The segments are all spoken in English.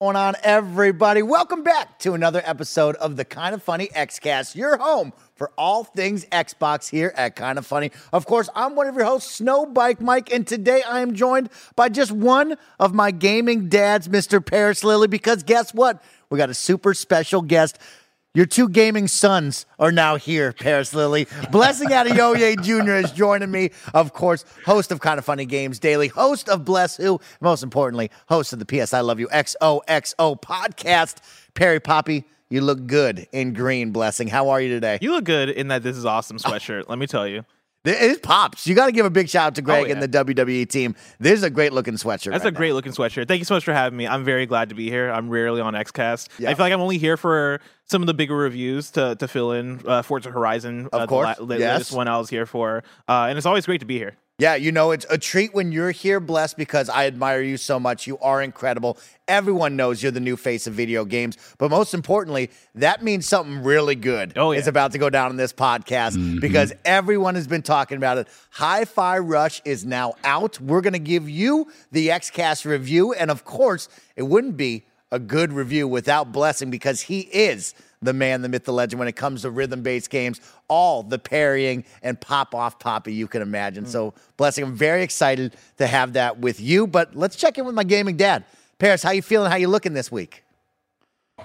Going on, everybody. Welcome back to another episode of the Kinda Funny XCast, your home for all things Xbox here at Kinda Funny. Of course, I'm one of your hosts, Snowbike Mike, and today I am joined by just one of my gaming dads, Mr. Paris Lilly, because guess what? We got a super special guest. Your two gaming sons are now here, Paris Lilly. Blessing Adeoye Jr. is joining me, of course, host of Kinda Funny Games Daily, host of Bless Who, most importantly, host of the PS I Love You XOXO podcast. Perry Poppy, you look good in green, Blessing. How are you today? You look good in that This Is Awesome sweatshirt, let me tell you. It pops. You got to give a big shout out to Greg and the WWE team. This is a great looking sweatshirt. That's a great looking sweatshirt. Thank you so much for having me. I'm very glad to be here. I'm rarely on XCast. Yeah. I feel like I'm only here for some of the bigger reviews to fill in Forza Horizon. Of course. Latest one I was here for. And it's always great to be here. Yeah, you know, it's a treat when you're here, Bless, because I admire you so much. You are incredible. Everyone knows you're the new face of video games. But most importantly, that means something really good is about to go down in this podcast because everyone has been talking about it. Hi-Fi Rush is now out. We're going to give you the XCast review. And, of course, it wouldn't be a good review without Blessing because he is the man, the myth, the legend when it comes to rhythm-based games, all the parrying and pop-off poppy you can imagine. So, Blessing, I'm very excited to have that with you. But let's check in with my gaming dad. Paris, how you feeling? How you looking this week?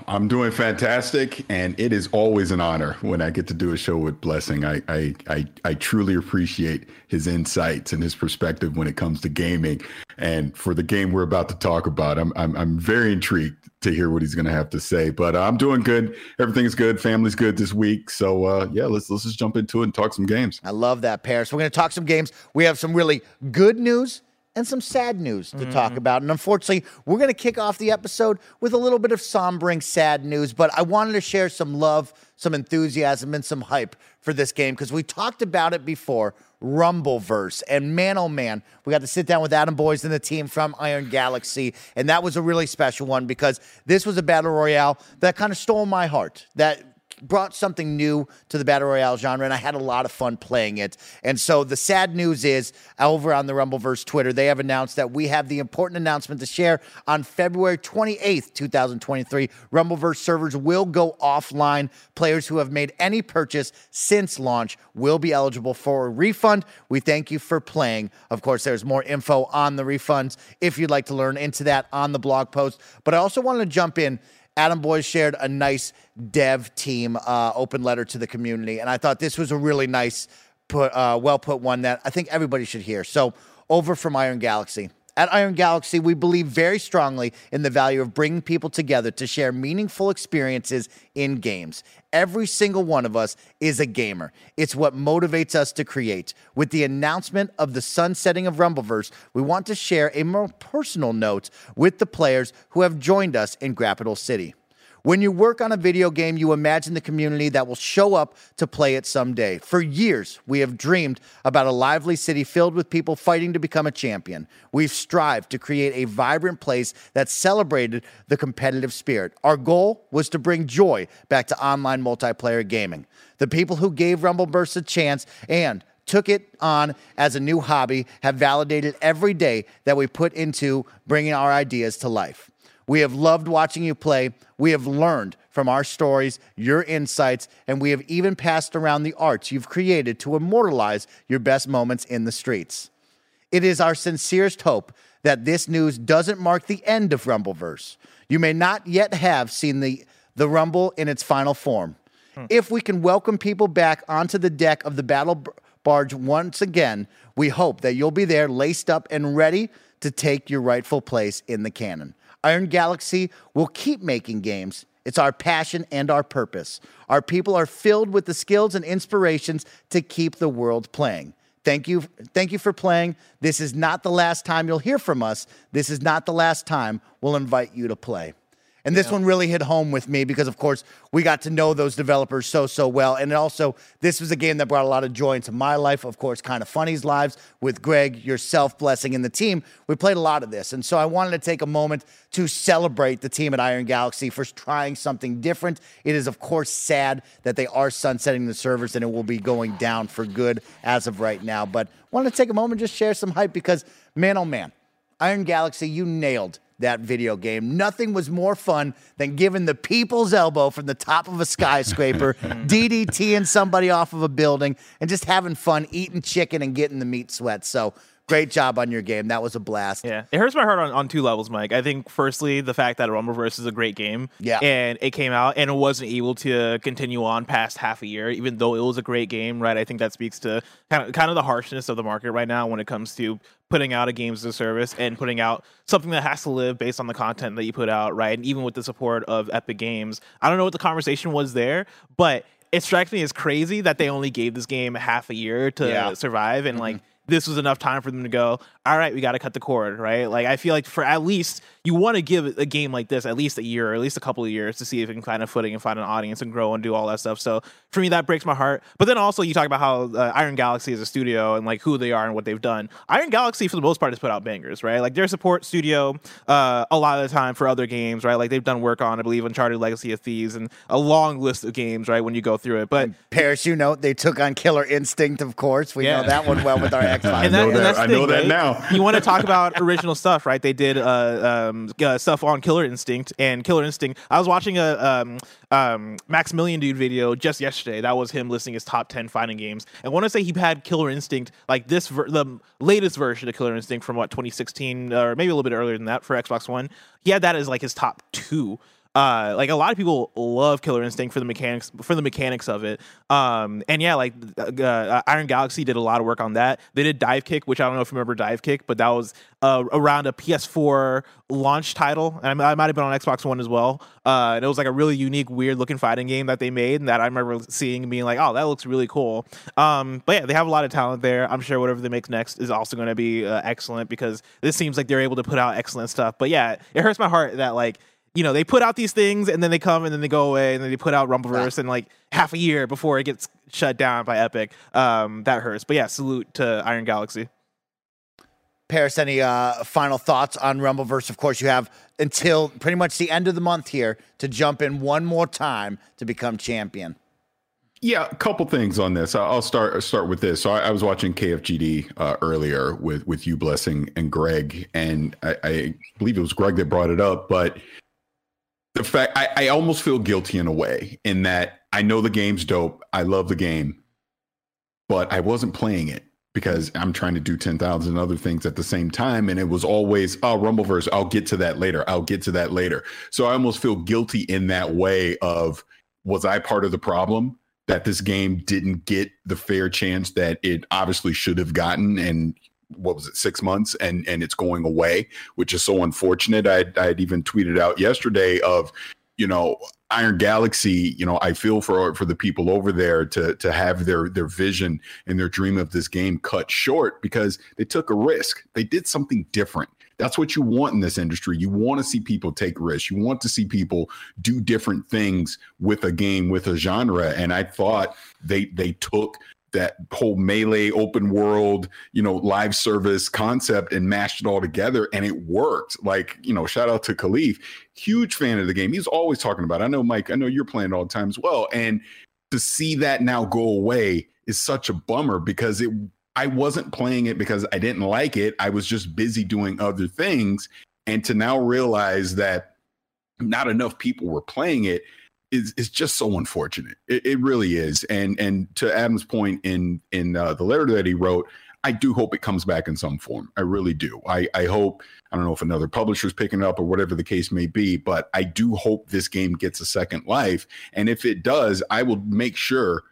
I'm doing fantastic, and it is always an honor when I get to do a show with Blessing. I truly appreciate his insights and his perspective when it comes to gaming. And for the game we're about to talk about, I'm very intrigued to hear what he's going to have to say. But I'm doing good. Everything's good. Family's good this week. So yeah, let's just jump into it and talk some games. I love that, Paris. We're going to talk some games. We have some really good news and some sad news to talk about. And unfortunately, we're going to kick off the episode with a little bit of sombering, sad news. But I wanted to share some love, some enthusiasm, and some hype for this game because we talked about it before, Rumbleverse. And man, oh man, we got to sit down with Adam Boyes and the team from Iron Galaxy. And that was a really special one because this was a battle royale that kind of stole my heart, that brought something new to the battle royale genre, and I had a lot of fun playing it. And so the sad news is, over on the Rumbleverse Twitter, they have announced that we have the important announcement to share on February 28th, 2023. Rumbleverse servers will go offline. Players who have made any purchase since launch will be eligible for a refund. We thank you for playing. Of course, there's more info on the refunds if you'd like to learn into that on the blog post. But I also wanted to jump in. Adam Boyes shared a nice dev team open letter to the community, and I thought this was a really nice, well-put one that I think everybody should hear. So over from Iron Galaxy. At Iron Galaxy, we believe very strongly in the value of bringing people together to share meaningful experiences in games. Every single one of us is a gamer. It's what motivates us to create. With the announcement of the sunsetting of Rumbleverse, we want to share a more personal note with the players who have joined us in Capital City. When you work on a video game, you imagine the community that will show up to play it someday. For years, we have dreamed about a lively city filled with people fighting to become a champion. We've strived to create a vibrant place that celebrated the competitive spirit. Our goal was to bring joy back to online multiplayer gaming. The people who gave Rumbleverse a chance and took it on as a new hobby have validated every day that we put into bringing our ideas to life. We have loved watching you play. We have learned from our stories, your insights, and we have even passed around the arts you've created to immortalize your best moments in the streets. It is our sincerest hope that this news doesn't mark the end of Rumbleverse. You may not yet have seen the Rumble in its final form. If we can welcome people back onto the deck of the Battle Barge once again, we hope that you'll be there laced up and ready to take your rightful place in the canon. Iron Galaxy will keep making games. It's our passion and our purpose. Our people are filled with the skills and inspirations to keep the world playing. Thank you for playing. This is not the last time you'll hear from us. This is not the last time we'll invite you to play. And this one really hit home with me because, of course, we got to know those developers so well. And also, this was a game that brought a lot of joy into my life. Of course, Kinda Funny's lives with Greg, yourself, Blessing, and the team. We played a lot of this. And so I wanted to take a moment to celebrate the team at Iron Galaxy for trying something different. It is, of course, sad that they are sunsetting the servers and it will be going down for good as of right now. But I wanted to take a moment and just share some hype because, man, oh, man, Iron Galaxy, you nailed that video game. Nothing was more fun than giving the people's elbow from the top of a skyscraper, DDTing somebody off of a building, and just having fun eating chicken and getting the meat sweat. So great job on your game. That was a blast. Yeah. It hurts my heart on two levels, Mike. I think, firstly, the fact that Rumbleverse is a great game. Yeah. And it came out and it wasn't able to continue on past half a year, even though it was a great game, right? I think that speaks to kind of the harshness of the market right now when it comes to putting out a game as a service and putting out something that has to live based on the content that you put out, right? And even with the support of Epic Games. I don't know what the conversation was there, but it strikes me as crazy that they only gave this game half a year to survive and, like, this was enough time for them to go, all right, we got to cut the cord, right? Like, I feel like for at least you want to give a game like this at least a year or at least a couple of years to see if it can find a footing and find an audience and grow and do all that stuff. So for me, that breaks my heart. But then also you talk about how Iron Galaxy is a studio and, like, who they are and what they've done. Iron Galaxy, for the most part, has put out bangers, right? Like, their support studio a lot of the time for other games, right? Like, they've done work on, I believe, Uncharted Legacy of Thieves and a long list of games, right, when you go through it. But Parachute Note, they took on Killer Instinct, of course. We know that one well with our and that, I know that now. You want to talk about original stuff, right? They did stuff on Killer Instinct and Killer Instinct. I was watching a Maximilian Dude video just yesterday. That was him listing his top 10 fighting games. And I want to say he had Killer Instinct, like this, the latest version of Killer Instinct from what, 2016 or maybe a little bit earlier than that for Xbox One. He had that as like his top two. Like, a lot of people love Killer Instinct for the mechanics of it. And yeah, like Iron Galaxy did a lot of work on that. They did Dive Kick, which I don't know if you remember Dive Kick, but that was around a PS4 launch title, and I might have been on Xbox One as well. And it was like a really unique, weird looking fighting game that they made, and that I remember seeing and being like, oh, that looks really cool. But yeah, they have a lot of talent there. I'm sure whatever they make next is also going to be excellent, because this seems like they're able to put out excellent stuff. But yeah, it hurts my heart that, like, you know, they put out these things and then they come and then they go away and then they put out Rumbleverse and like half a year before it gets shut down by Epic. That hurts. But yeah, salute to Iron Galaxy. Paris, any final thoughts on Rumbleverse? Of course, you have until pretty much the end of the month here to jump in one more time to become champion. Yeah, a couple things on this. I'll start with this. So I was watching KFGD earlier with you, Blessing, and Greg, and I believe it was Greg that brought it up, but the fact I almost feel guilty in a way, in that I know the game's dope. I love the game, but I wasn't playing it because I'm trying to do 10,000 other things at the same time. And it was always, oh, Rumbleverse, I'll get to that later. I'll get to that later. So I almost feel guilty in that way of, was I part of the problem that this game didn't get the fair chance that it obviously should have gotten? And what was it, 6 months, and it's going away, which is so unfortunate. I had even tweeted out yesterday of, you know, Iron Galaxy, you know, I feel for the people over there to have their vision and their dream of this game cut short because they took a risk. They did something different. That's what you want in this industry. You want to see people take risks. You want to see people do different things with a game, with a genre. And I thought they took that whole melee open world, you know, live service concept and mashed it all together, and it worked. Like, you know, shout out to Khalif, huge fan of the game. He's always talking about it. I know, Mike, I know you're playing all the time as well. And to see that now go away is such a bummer, because I wasn't playing it because I didn't like it. I was just busy doing other things. And to now realize that not enough people were playing it is just so unfortunate. It really is. And to Adam's point in the letter that he wrote, I do hope it comes back in some form. I really do. I hope, I don't know if another publisher's picking it up or whatever the case may be, but I do hope this game gets a second life. And if it does, I will make sure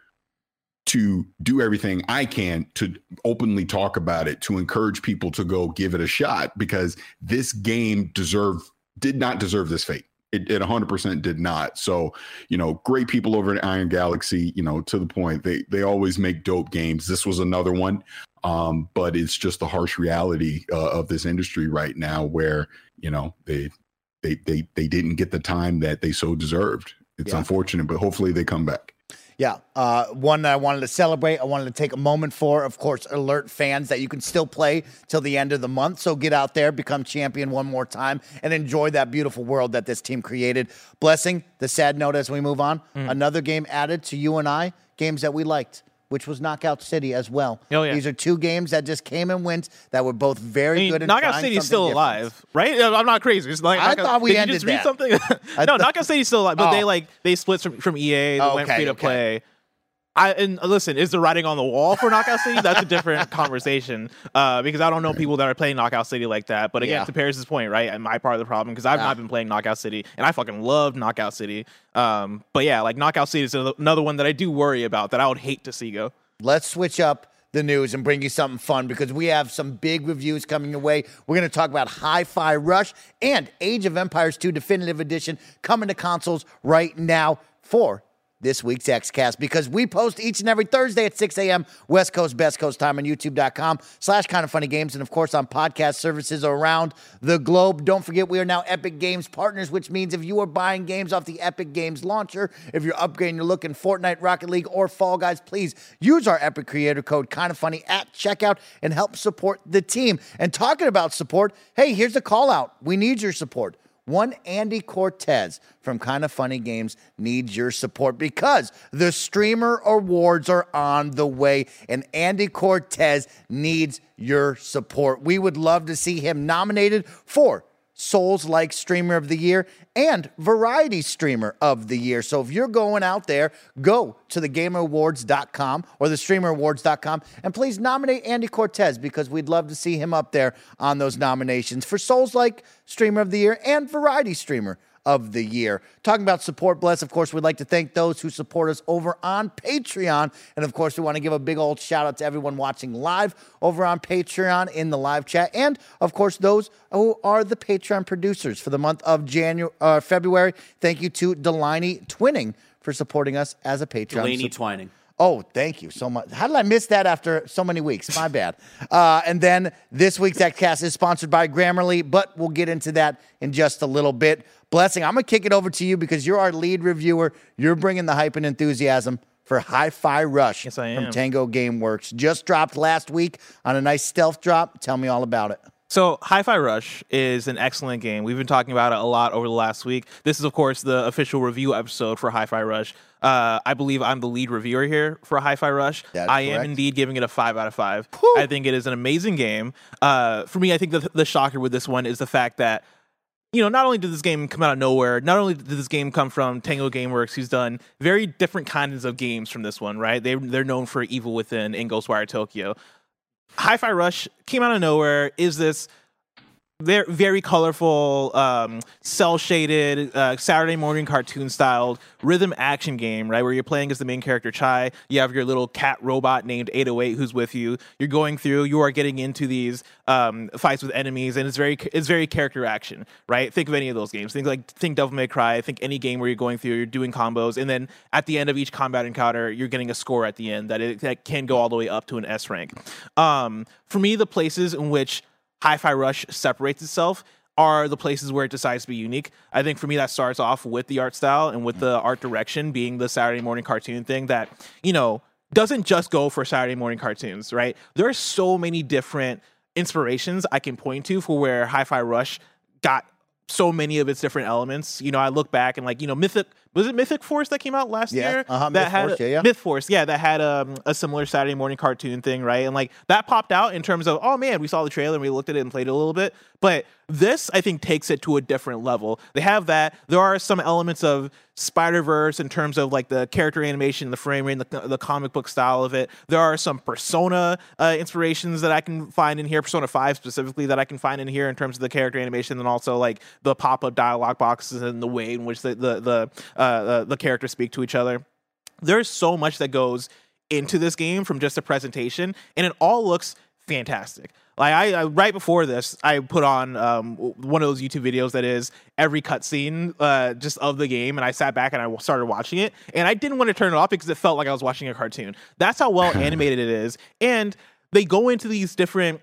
to do everything I can to openly talk about it, to encourage people to go give it a shot, because this game did not deserve this fate. It 100% did not. So, you know, great people over at Iron Galaxy, you know, to the point, they always make dope games. This was another one. But it's just the harsh reality of this industry right now, where, you know, they didn't get the time that they so deserved. It's unfortunate, but hopefully they come back. Yeah. One that I wanted to celebrate, I wanted to take a moment for, of course, alert fans that you can still play till the end of the month. So get out there, become champion one more time, and enjoy that beautiful world that this team created. Blessing, the sad note as we move on, another game added to you and I, games that we liked, which was Knockout City as well. Oh, yeah. These are two games that just came and went that were both very good. And Knockout City's still alive, right? I'm not crazy. It's like, I thought we ended just read that. Something? No, Knockout City's still alive, but they split from EA. They went free to play. And listen, is the writing on the wall for Knockout City? That's a different conversation, because I don't know people that are playing Knockout City like that. But again, to Paris' point, right? And my part of the problem, because I've not been playing Knockout City, and I fucking love Knockout City. But yeah, like Knockout City is another one that I do worry about, that I would hate to see go. Let's switch up the news and bring you something fun, because we have some big reviews coming your way. We're going to talk about Hi-Fi Rush and Age of Empires II Definitive Edition coming to consoles right now for this week's XCast, because we post each and every Thursday at 6 a.m. West Coast, Best Coast time on youtube.com/KindaFunnyGames. And of course on podcast services around the globe. Don't forget, we are now Epic Games partners, which means if you are buying games off the Epic Games launcher, if you're upgrading your look in Fortnite, Rocket League, or Fall Guys, please use our Epic creator code KindaFunny at checkout and help support the team. And talking about support, hey, here's a call out. We need your support. One Andy Cortez from Kinda Funny Games needs your support, because the Streamer Awards are on the way, and Andy Cortez needs your support. We would love to see him nominated for Souls-like Streamer of the Year and Variety Streamer of the Year. So if you're going out there, go to thegamerawards.com or thestreamerawards.com and please nominate Andy Cortez, because we'd love to see him up there on those nominations for Souls-like Streamer of the Year and Variety Streamer of the Year. Talking about support, Bless, of course, we'd like to thank those who support us over on Patreon. And of course, we want to give a big old shout out to everyone watching live over on Patreon in the live chat. And of course, those who are the Patreon producers for the month of February. Thank you to Delaney Twining for supporting us as a Patreon. Delaney Twining. Oh, thank you so much. How did I miss that after so many weeks? My bad. And then this week's XCast is sponsored by Grammarly, but we'll get into that in just a little bit. Blessing, I'm going to kick it over to you, because you're our lead reviewer. You're bringing the hype and enthusiasm for Hi-Fi Rush from Tango Gameworks. Just dropped last week on a nice stealth drop. Tell me all about it. So Hi-Fi Rush is an excellent game. We've been talking about it a lot over the last week. This is, of course, the official review episode for Hi-Fi Rush. I believe I'm the lead reviewer here for Hi-Fi Rush. That's correct. I am indeed giving it a 5 out of 5. Whew. I think it is an amazing game. For me, I think the shocker with this one is the fact that, you know, not only did this game come out of nowhere, not only did this game come from Tango Gameworks, who's done very different kinds of games from this one, right? They're known for Evil Within and Ghostwire Tokyo. Hi-Fi Rush came out of nowhere. Is this very colorful, cel-shaded, Saturday morning cartoon-styled rhythm action game, right, where you're playing as the main character, Chai. You have your little cat robot named 808 who's with you. You're going through. You are getting into these fights with enemies, and it's very character action, right? Think of any of those games. Think Devil May Cry. Think any game where you're going through, you're doing combos, and then at the end of each combat encounter, you're getting a score at the end that can go all the way up to an S rank. For me, the places in which Hi-Fi Rush separates itself are the places where it decides to be unique. I think for me that starts off with the art style and with the art direction being the Saturday morning cartoon thing that, you know, doesn't just go for Saturday morning cartoons, right? There are so many different inspirations I can point to for where Hi-Fi Rush got so many of its different elements. You know, I look back and, like, you know, Mythic Force that came out last year? Mythic Force that had a similar Saturday morning cartoon thing, right? And, like, that popped out in terms of, oh, man, we saw the trailer and we looked at it and played it a little bit. But this, I think, takes it to a different level. They have that. There are some elements of Spider-Verse in terms of, like, the character animation, the frame rate, the comic book style of it. There are some Persona inspirations that I can find in here, Persona 5 specifically, that I can find in here in terms of the character animation, and also, like, the pop-up dialogue boxes and the way in which the characters speak to each other. There's so much that goes into this game from just a presentation, and it all looks fantastic. Like I right before this, I put on one of those YouTube videos that is every cutscene just of the game, and I sat back and I started watching it, and I didn't want to turn it off because it felt like I was watching a cartoon. That's how well animated it is, and they go into these different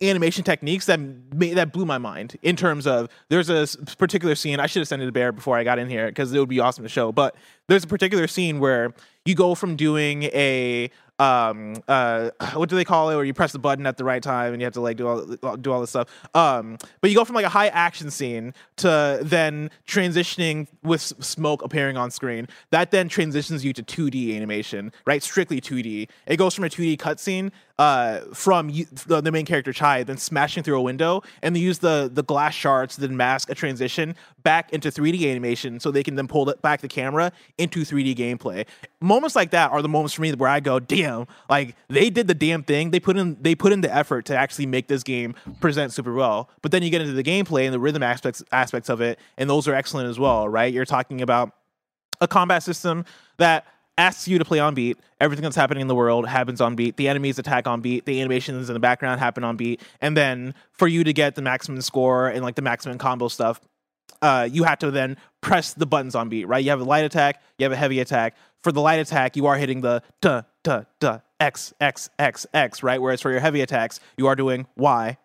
animation techniques that blew my mind. In terms of, there's a particular scene, I should have sent it to Bear before I got in here because it would be awesome to show, but there's a particular scene where you go from doing a what do they call it, where you press the button at the right time and you have to like do all this stuff, but you go from like a high action scene to then transitioning with smoke appearing on screen that then transitions you to 2D animation, right? Strictly 2D. It goes from a 2D cutscene from the main character Chai then smashing through a window, and they use the glass shards to then mask a transition back into 3D animation so they can then pull back the camera into 3D gameplay. Moments like that are the moments for me where I go, damn, like they did the damn thing. They put in the effort to actually make this game present super well. But then you get into the gameplay and the rhythm aspects of it, and those are excellent as well, right? You're talking about a combat system that asks you to play on beat. Everything that's happening in the world happens on beat. The enemies attack on beat. The animations in the background happen on beat. And then for you to get the maximum score and like the maximum combo stuff, you have to then press the buttons on beat, right? You have a light attack. You have a heavy attack. For the light attack, you are hitting the duh, duh, duh, X, X, X, X, right? Whereas for your heavy attacks, you are doing Y,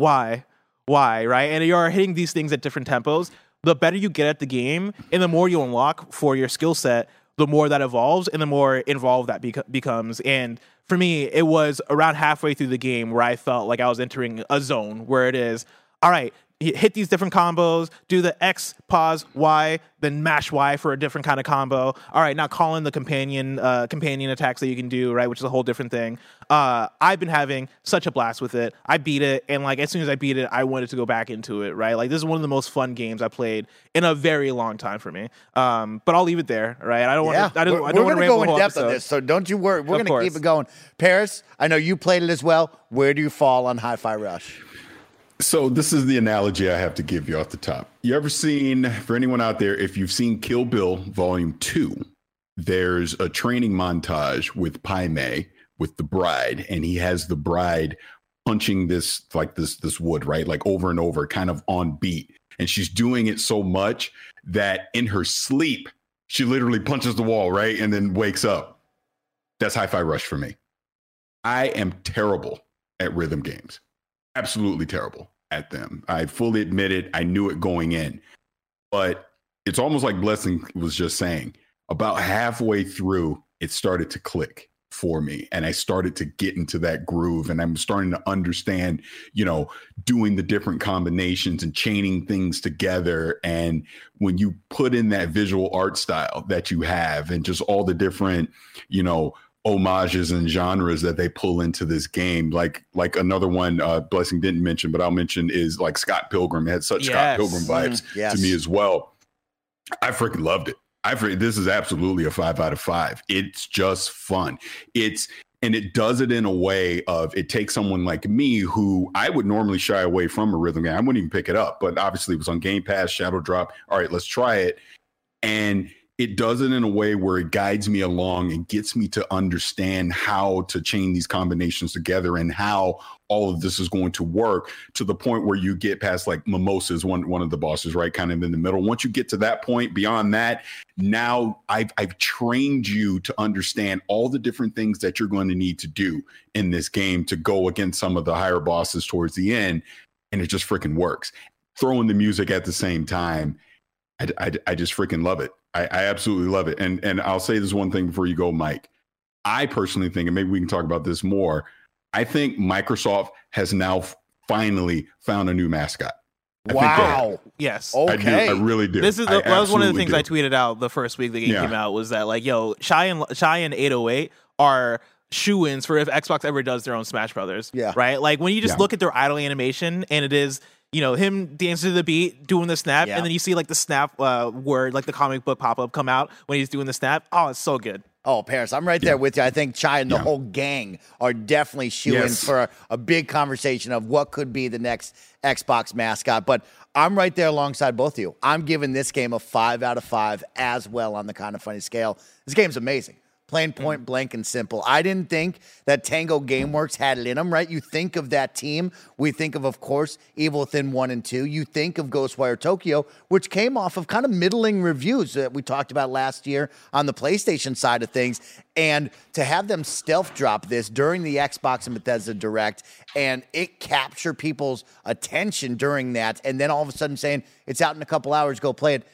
right? And you are hitting these things at different tempos. The better you get at the game and the more you unlock for your skill set, the more that evolves and the more involved that becomes. And for me, it was around halfway through the game where I felt like I was entering a zone where it is, all right, hit these different combos, do the X, pause, Y, then mash Y for a different kind of combo. All right, now call in the companion attacks that you can do, right, which is a whole different thing. I've been having such a blast with it. I beat it, and like as soon as I beat it, I wanted to go back into it, right? Like this is one of the most fun games I played in a very long time for me. But I'll leave it there, right? I don't want to go in depth on this, so don't you worry. We're going to keep it going. Paris, I know you played it as well. Where do you fall on Hi-Fi Rush? So this is the analogy I have to give you off the top. You ever seen, for anyone out there, if you've seen Kill Bill Volume 2, there's a training montage with Paimé, with the bride, and he has the bride punching this wood, right? Like over and over, kind of on beat. And she's doing it so much that in her sleep, she literally punches the wall, right? And then wakes up. That's Hi-Fi Rush for me. I am terrible at rhythm games. Absolutely terrible at them. I fully admit it. I knew it going in, but it's almost like Blessing was just saying, about halfway through, it started to click for me. And I started to get into that groove, and I'm starting to understand, you know, doing the different combinations and chaining things together. And when you put in that visual art style that you have and just all the different, you know, homages and genres that they pull into this game, like another one Blessing didn't mention, but I'll mention, is like Scott Pilgrim. It had such Scott Pilgrim vibes to me as well. I freaking loved it. This is absolutely a 5 out of 5. It's just fun. And it does it in a way of, it takes someone like me who I would normally shy away from a rhythm game. I wouldn't even pick it up, but obviously it was on Game Pass, Shadow Drop. All right, let's try it. And it does it in a way where it guides me along and gets me to understand how to chain these combinations together and how all of this is going to work, to the point where you get past like Mimosas, one of the bosses, right? Kind of in the middle. Once you get to that point, beyond that, now I've trained you to understand all the different things that you're going to need to do in this game to go against some of the higher bosses towards the end. And it just freaking works. Throwing the music at the same time. I just freaking love it. I absolutely love it. And I'll say this one thing before you go, Mike. I personally think, and maybe we can talk about this more, I think Microsoft has now finally found a new mascot. Wow. Yes. Okay. I really do. That was one of the things I tweeted out the first week the game came out, was that like, yo, Chai and 808 are shoo-ins for if Xbox ever does their own Smash Brothers. Yeah. Right? Like when you just look at their idle animation, and it is, you know, him dancing to the beat, doing the snap, and then you see like the snap word, like the comic book pop-up come out when he's doing the snap. Oh, it's so good. Oh, Paris, I'm right there with you. I think Chai and the whole gang are definitely shooing for a big conversation of what could be the next Xbox mascot. But I'm right there alongside both of you. I'm giving this game a 5 out of 5 as well on the Kind of Funny scale. This game's amazing. Plain point blank and simple. I didn't think that Tango Gameworks had it in them, right? You think of that team. We think of course, Evil Within 1 and 2. You think of Ghostwire Tokyo, which came off of kind of middling reviews that we talked about last year on the PlayStation side of things. And to have them stealth drop this during the Xbox and Bethesda Direct, and it capture people's attention during that, and then all of a sudden saying, it's out in a couple hours, go play it.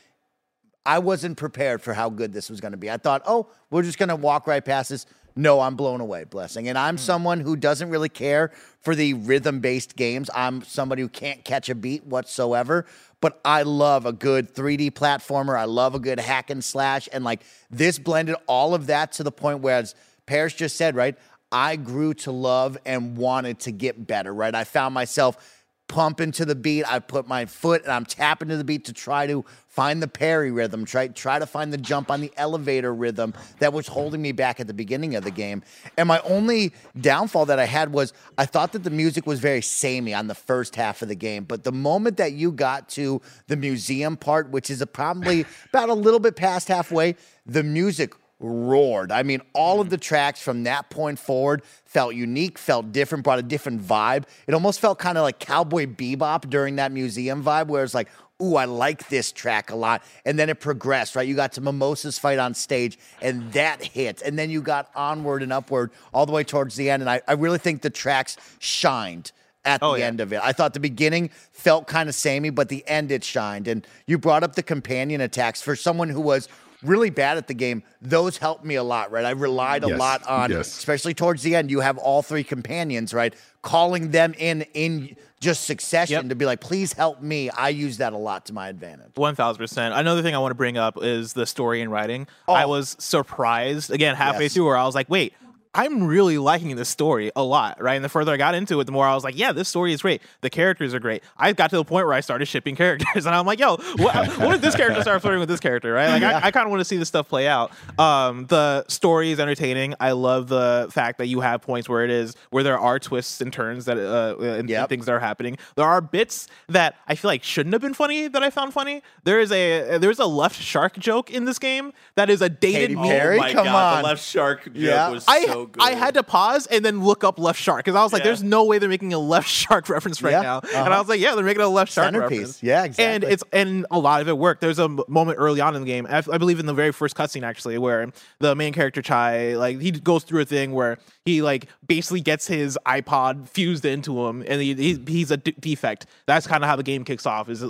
I wasn't prepared for how good this was going to be. I thought, oh, we're just going to walk right past this. No, I'm blown away, Blessing. And I'm someone who doesn't really care for the rhythm-based games. I'm somebody who can't catch a beat whatsoever. But I love a good 3D platformer. I love a good hack and slash. And, like, this blended all of that to the point where, as Paris just said, right, I grew to love and wanted to get better, right? I found myself pumping to the beat. I put my foot and I'm tapping to the beat to try to find the parry rhythm, try to find the jump on the elevator rhythm that was holding me back at the beginning of the game. And my only downfall that I had was I thought that the music was very samey on the first half of the game. But the moment that you got to the museum part, which is probably about a little bit past halfway, the music roared. I mean, all of the tracks from that point forward felt unique, felt different, brought a different vibe. It almost felt kind of like Cowboy Bebop during that museum vibe, where it's like, ooh, I like this track a lot. And then it progressed, right? You got to Mimosa's fight on stage, and that hit. And then you got Onward and Upward all the way towards the end. And I really think the tracks shined at the end of it. I thought the beginning felt kind of samey, but the end it shined. And you brought up the companion attacks. For someone who was really bad at the game, those helped me a lot, right? I relied a lot on, especially towards the end, you have all three companions, right? Calling them in just succession to be like, please help me. I use that a lot to my advantage. 1,000%. Another thing I want to bring up is the story and writing. Oh. I was surprised, again, halfway through, where I was like, wait, I'm really liking this story a lot, right? And the further I got into it, the more I was like, yeah, this story is great. The characters are great. I got to the point where I started shipping characters, and I'm like, yo, what if this character starts flirting with this character, right? Like, I kind of want to see this stuff play out. The story is entertaining. I love the fact that you have points where there are twists and turns that and things that are happening. There are bits that I feel like shouldn't have been funny that I found funny. There's a Left Shark joke in this game that is a dated meme. Oh my God, come on. The Left Shark joke was so good. I had to pause and then look up Left Shark, because I was like, there's no way they're making a Left Shark reference right now. And I was like, yeah, they're making a Left Shark reference. Yeah, exactly. And a lot of it worked. There's a moment early on in the game, I believe in the very first cutscene, actually, where the main character Chai, like, he goes through a thing where he, like, basically gets his iPod fused into him, and he's a defect. That's kind of how the game kicks off, is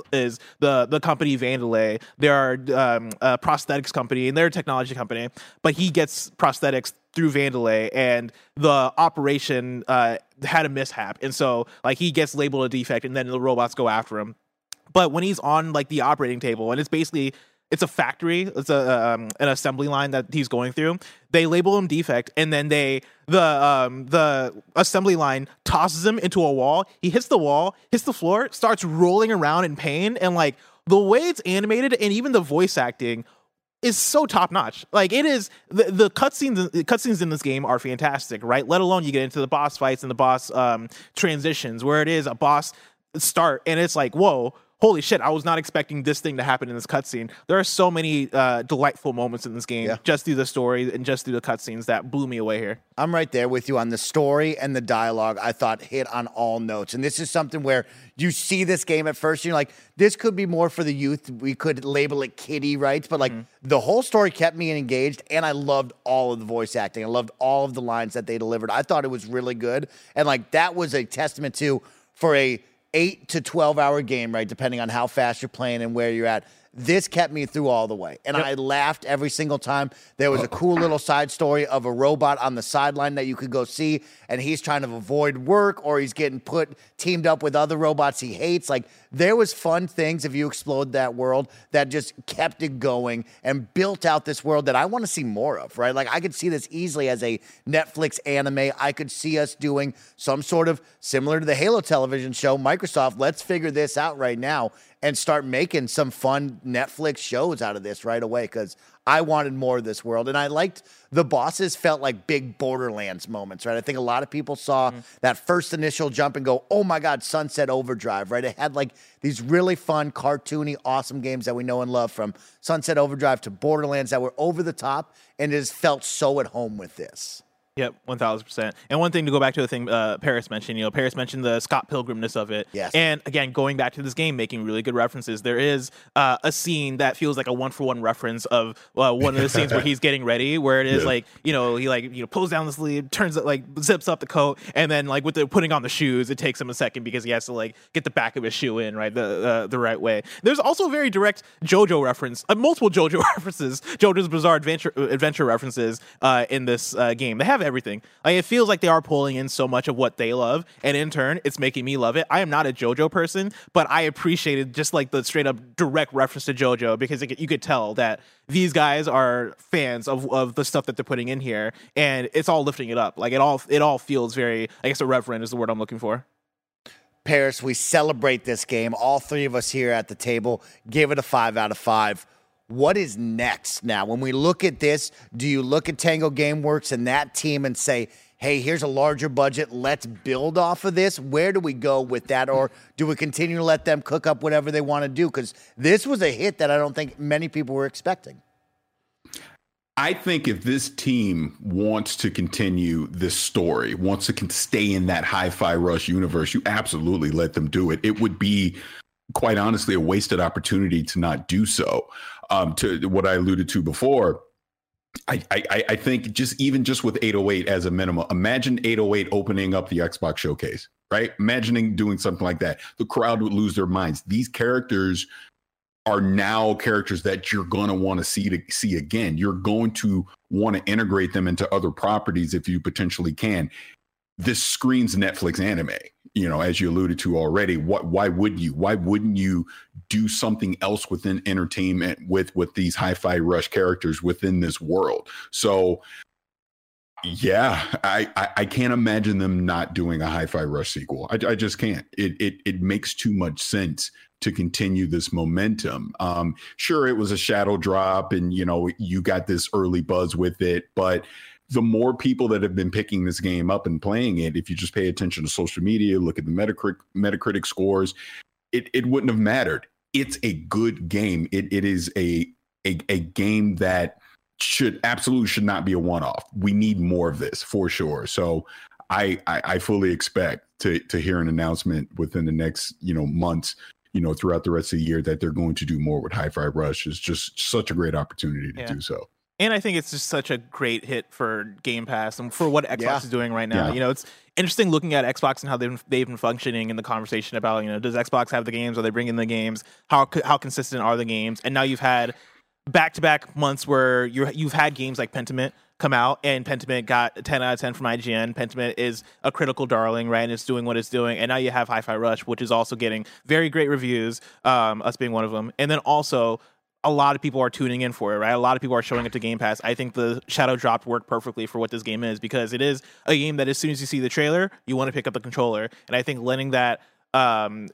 the company Vandalay. They are a prosthetics company, and they're a technology company, but he gets prosthetics through Vandalay, and the operation had a mishap, and so, like, he gets labeled a defect, and then the robots go after him. But when he's on, like, the operating table, and it's a factory, it's an assembly line that he's going through, they label him defect, and then the assembly line tosses him into a wall. He hits the wall, hits the floor, starts rolling around in pain, and, like, the way it's animated and even the voice acting is so top notch. Like, it is the cutscenes in this game are fantastic, right? Let alone you get into the boss fights and the boss transitions, where it is a boss start and it's like, whoa, holy shit, I was not expecting this thing to happen in this cutscene. There are so many delightful moments in this game just through the story and just through the cutscenes that blew me away here. I'm right there with you on the story and the dialogue. I thought hit on all notes. And this is something where you see this game at first, and you're like, this could be more for the youth. We could label it kiddie, right? But, like, the whole story kept me engaged, and I loved all of the voice acting. I loved all of the lines that they delivered. I thought it was really good. And, like, that was a testament to, for a 8 to 12-hour game, right, depending on how fast you're playing and where you're at, this kept me through all the way. And I laughed every single time. There was a cool little side story of a robot on the sideline that you could go see, and he's trying to avoid work, or he's getting teamed up with other robots he hates. Like, there was fun things, if you explored that world, that just kept it going and built out this world that I want to see more of, right? Like, I could see this easily as a Netflix anime. I could see us doing some sort of, similar to the Halo television show, Microsoft, let's figure this out right now. and start making some fun Netflix shows out of this right away, because I wanted more of this world. And I liked the bosses felt like big Borderlands moments, right? I think a lot of people saw that first initial jump and go, oh my God, Sunset Overdrive, right? It had like these really fun, cartoony, awesome games that we know and love, from Sunset Overdrive to Borderlands, that were over the top, and it just felt so at home with this. Yep, 1,000%. And one thing to go back to the thing Paris mentioned, you know, Paris mentioned the Scott Pilgrimness of it. Yes. And again, going back to this game, making really good references. There is a scene that feels like a one-for-one reference of one of the scenes where he's getting ready, where it is like, you know, he like, you know, pulls down the sleeve, turns it, like zips up the coat, and then like with the putting on the shoes, it takes him a second because he has to like get the back of his shoe in right the right way. There's also a very direct JoJo reference, multiple JoJo references, JoJo's Bizarre Adventure references in this game. They have everything. Like, it feels like they are pulling in so much of what they love, and in turn it's making me love it. I am not a JoJo person, but I appreciated just like the straight up direct reference to JoJo, because you could tell that these guys are fans of the stuff that they're putting in here, and it's all lifting it up. Like it all feels very, I guess, irreverent is the word I'm looking for. Paris, we celebrate this game. All three of us here at the table gave it a 5 out of 5. What is next now? When we look at this, do you look at Tango Gameworks and that team and say, hey, here's a larger budget, let's build off of this? Where do we go with that? Or do we continue to let them cook up whatever they want to do? Because this was a hit that I don't think many people were expecting. I think if this team wants to continue this story, wants to stay in that Hi-Fi Rush universe, you absolutely let them do it. It would be, quite honestly, a wasted opportunity to not do so. To what I alluded to before, I think just with 808 as a minimum, imagine 808 opening up the Xbox showcase, right? Imagining doing something like that. The crowd would lose their minds. These characters are now characters that you're going to want to see again. You're going to want to integrate them into other properties if you potentially can. This screams Netflix anime, you know, as you alluded to already. Why wouldn't you do something else within entertainment with these Hi-Fi Rush characters within this world? So yeah, I can't imagine them not doing a Hi-Fi Rush sequel. I just can't. It makes too much sense to continue this momentum. Sure, it was a shadow drop, and you know, you got this early buzz with it, but the more people that have been picking this game up and playing it, if you just pay attention to social media, look at the Metacritic scores, it wouldn't have mattered. It's a good game. It is a game that should not be a one-off. We need more of this for sure. So I fully expect to hear an announcement within the next, you know, months, you know, throughout the rest of the year, that they're going to do more with Hi-Fi Rush. It's just such a great opportunity to do so. And I think it's just such a great hit for Game Pass and for what Xbox is doing right now. Yeah. You know, it's interesting looking at Xbox and how they've been functioning in the conversation about, you know, does Xbox have the games? Are they bringing the games? How consistent are the games? And now you've had back-to-back months where you've had games like Pentiment come out, and Pentiment got a 10 out of 10 from IGN. Pentiment is a critical darling, right? And it's doing what it's doing. And now you have Hi-Fi Rush, which is also getting very great reviews, us being one of them. And then also, a lot of people are tuning in for it, right? A lot of people are showing up to Game Pass. I think the shadow drop worked perfectly for what this game is, because it is a game that as soon as you see the trailer, you want to pick up the controller. And I think letting that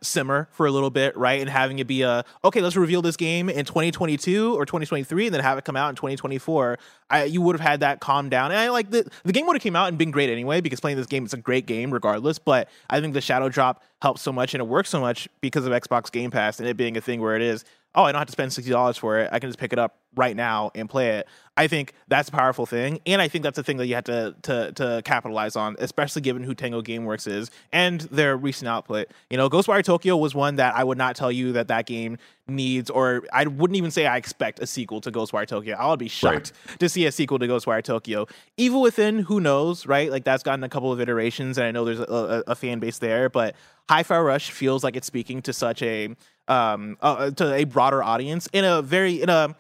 simmer for a little bit, right? And having it be okay, let's reveal this game in 2022 or 2023 and then have it come out in 2024. You would have had that calm down. And I like the game would have came out and been great anyway, because playing this game, it's a great game regardless. But I think the shadow drop helps so much and it works so much because of Xbox Game Pass and it being a thing where it is, oh, I don't have to spend $60 for it. I can just pick it up right now and play it. I think that's a powerful thing. And I think that's a thing that you have to capitalize on, especially given who Tango Gameworks is and their recent output. You know, Ghostwire Tokyo was one that I would not tell you that game needs, or I wouldn't even say I expect a sequel to Ghostwire Tokyo. I would be shocked to see a sequel to Ghostwire Tokyo. Evil Within, who knows, right? Like, that's gotten a couple of iterations, and I know there's a fan base there, but Hi-Fi Rush feels like it's speaking to such a broader audience in a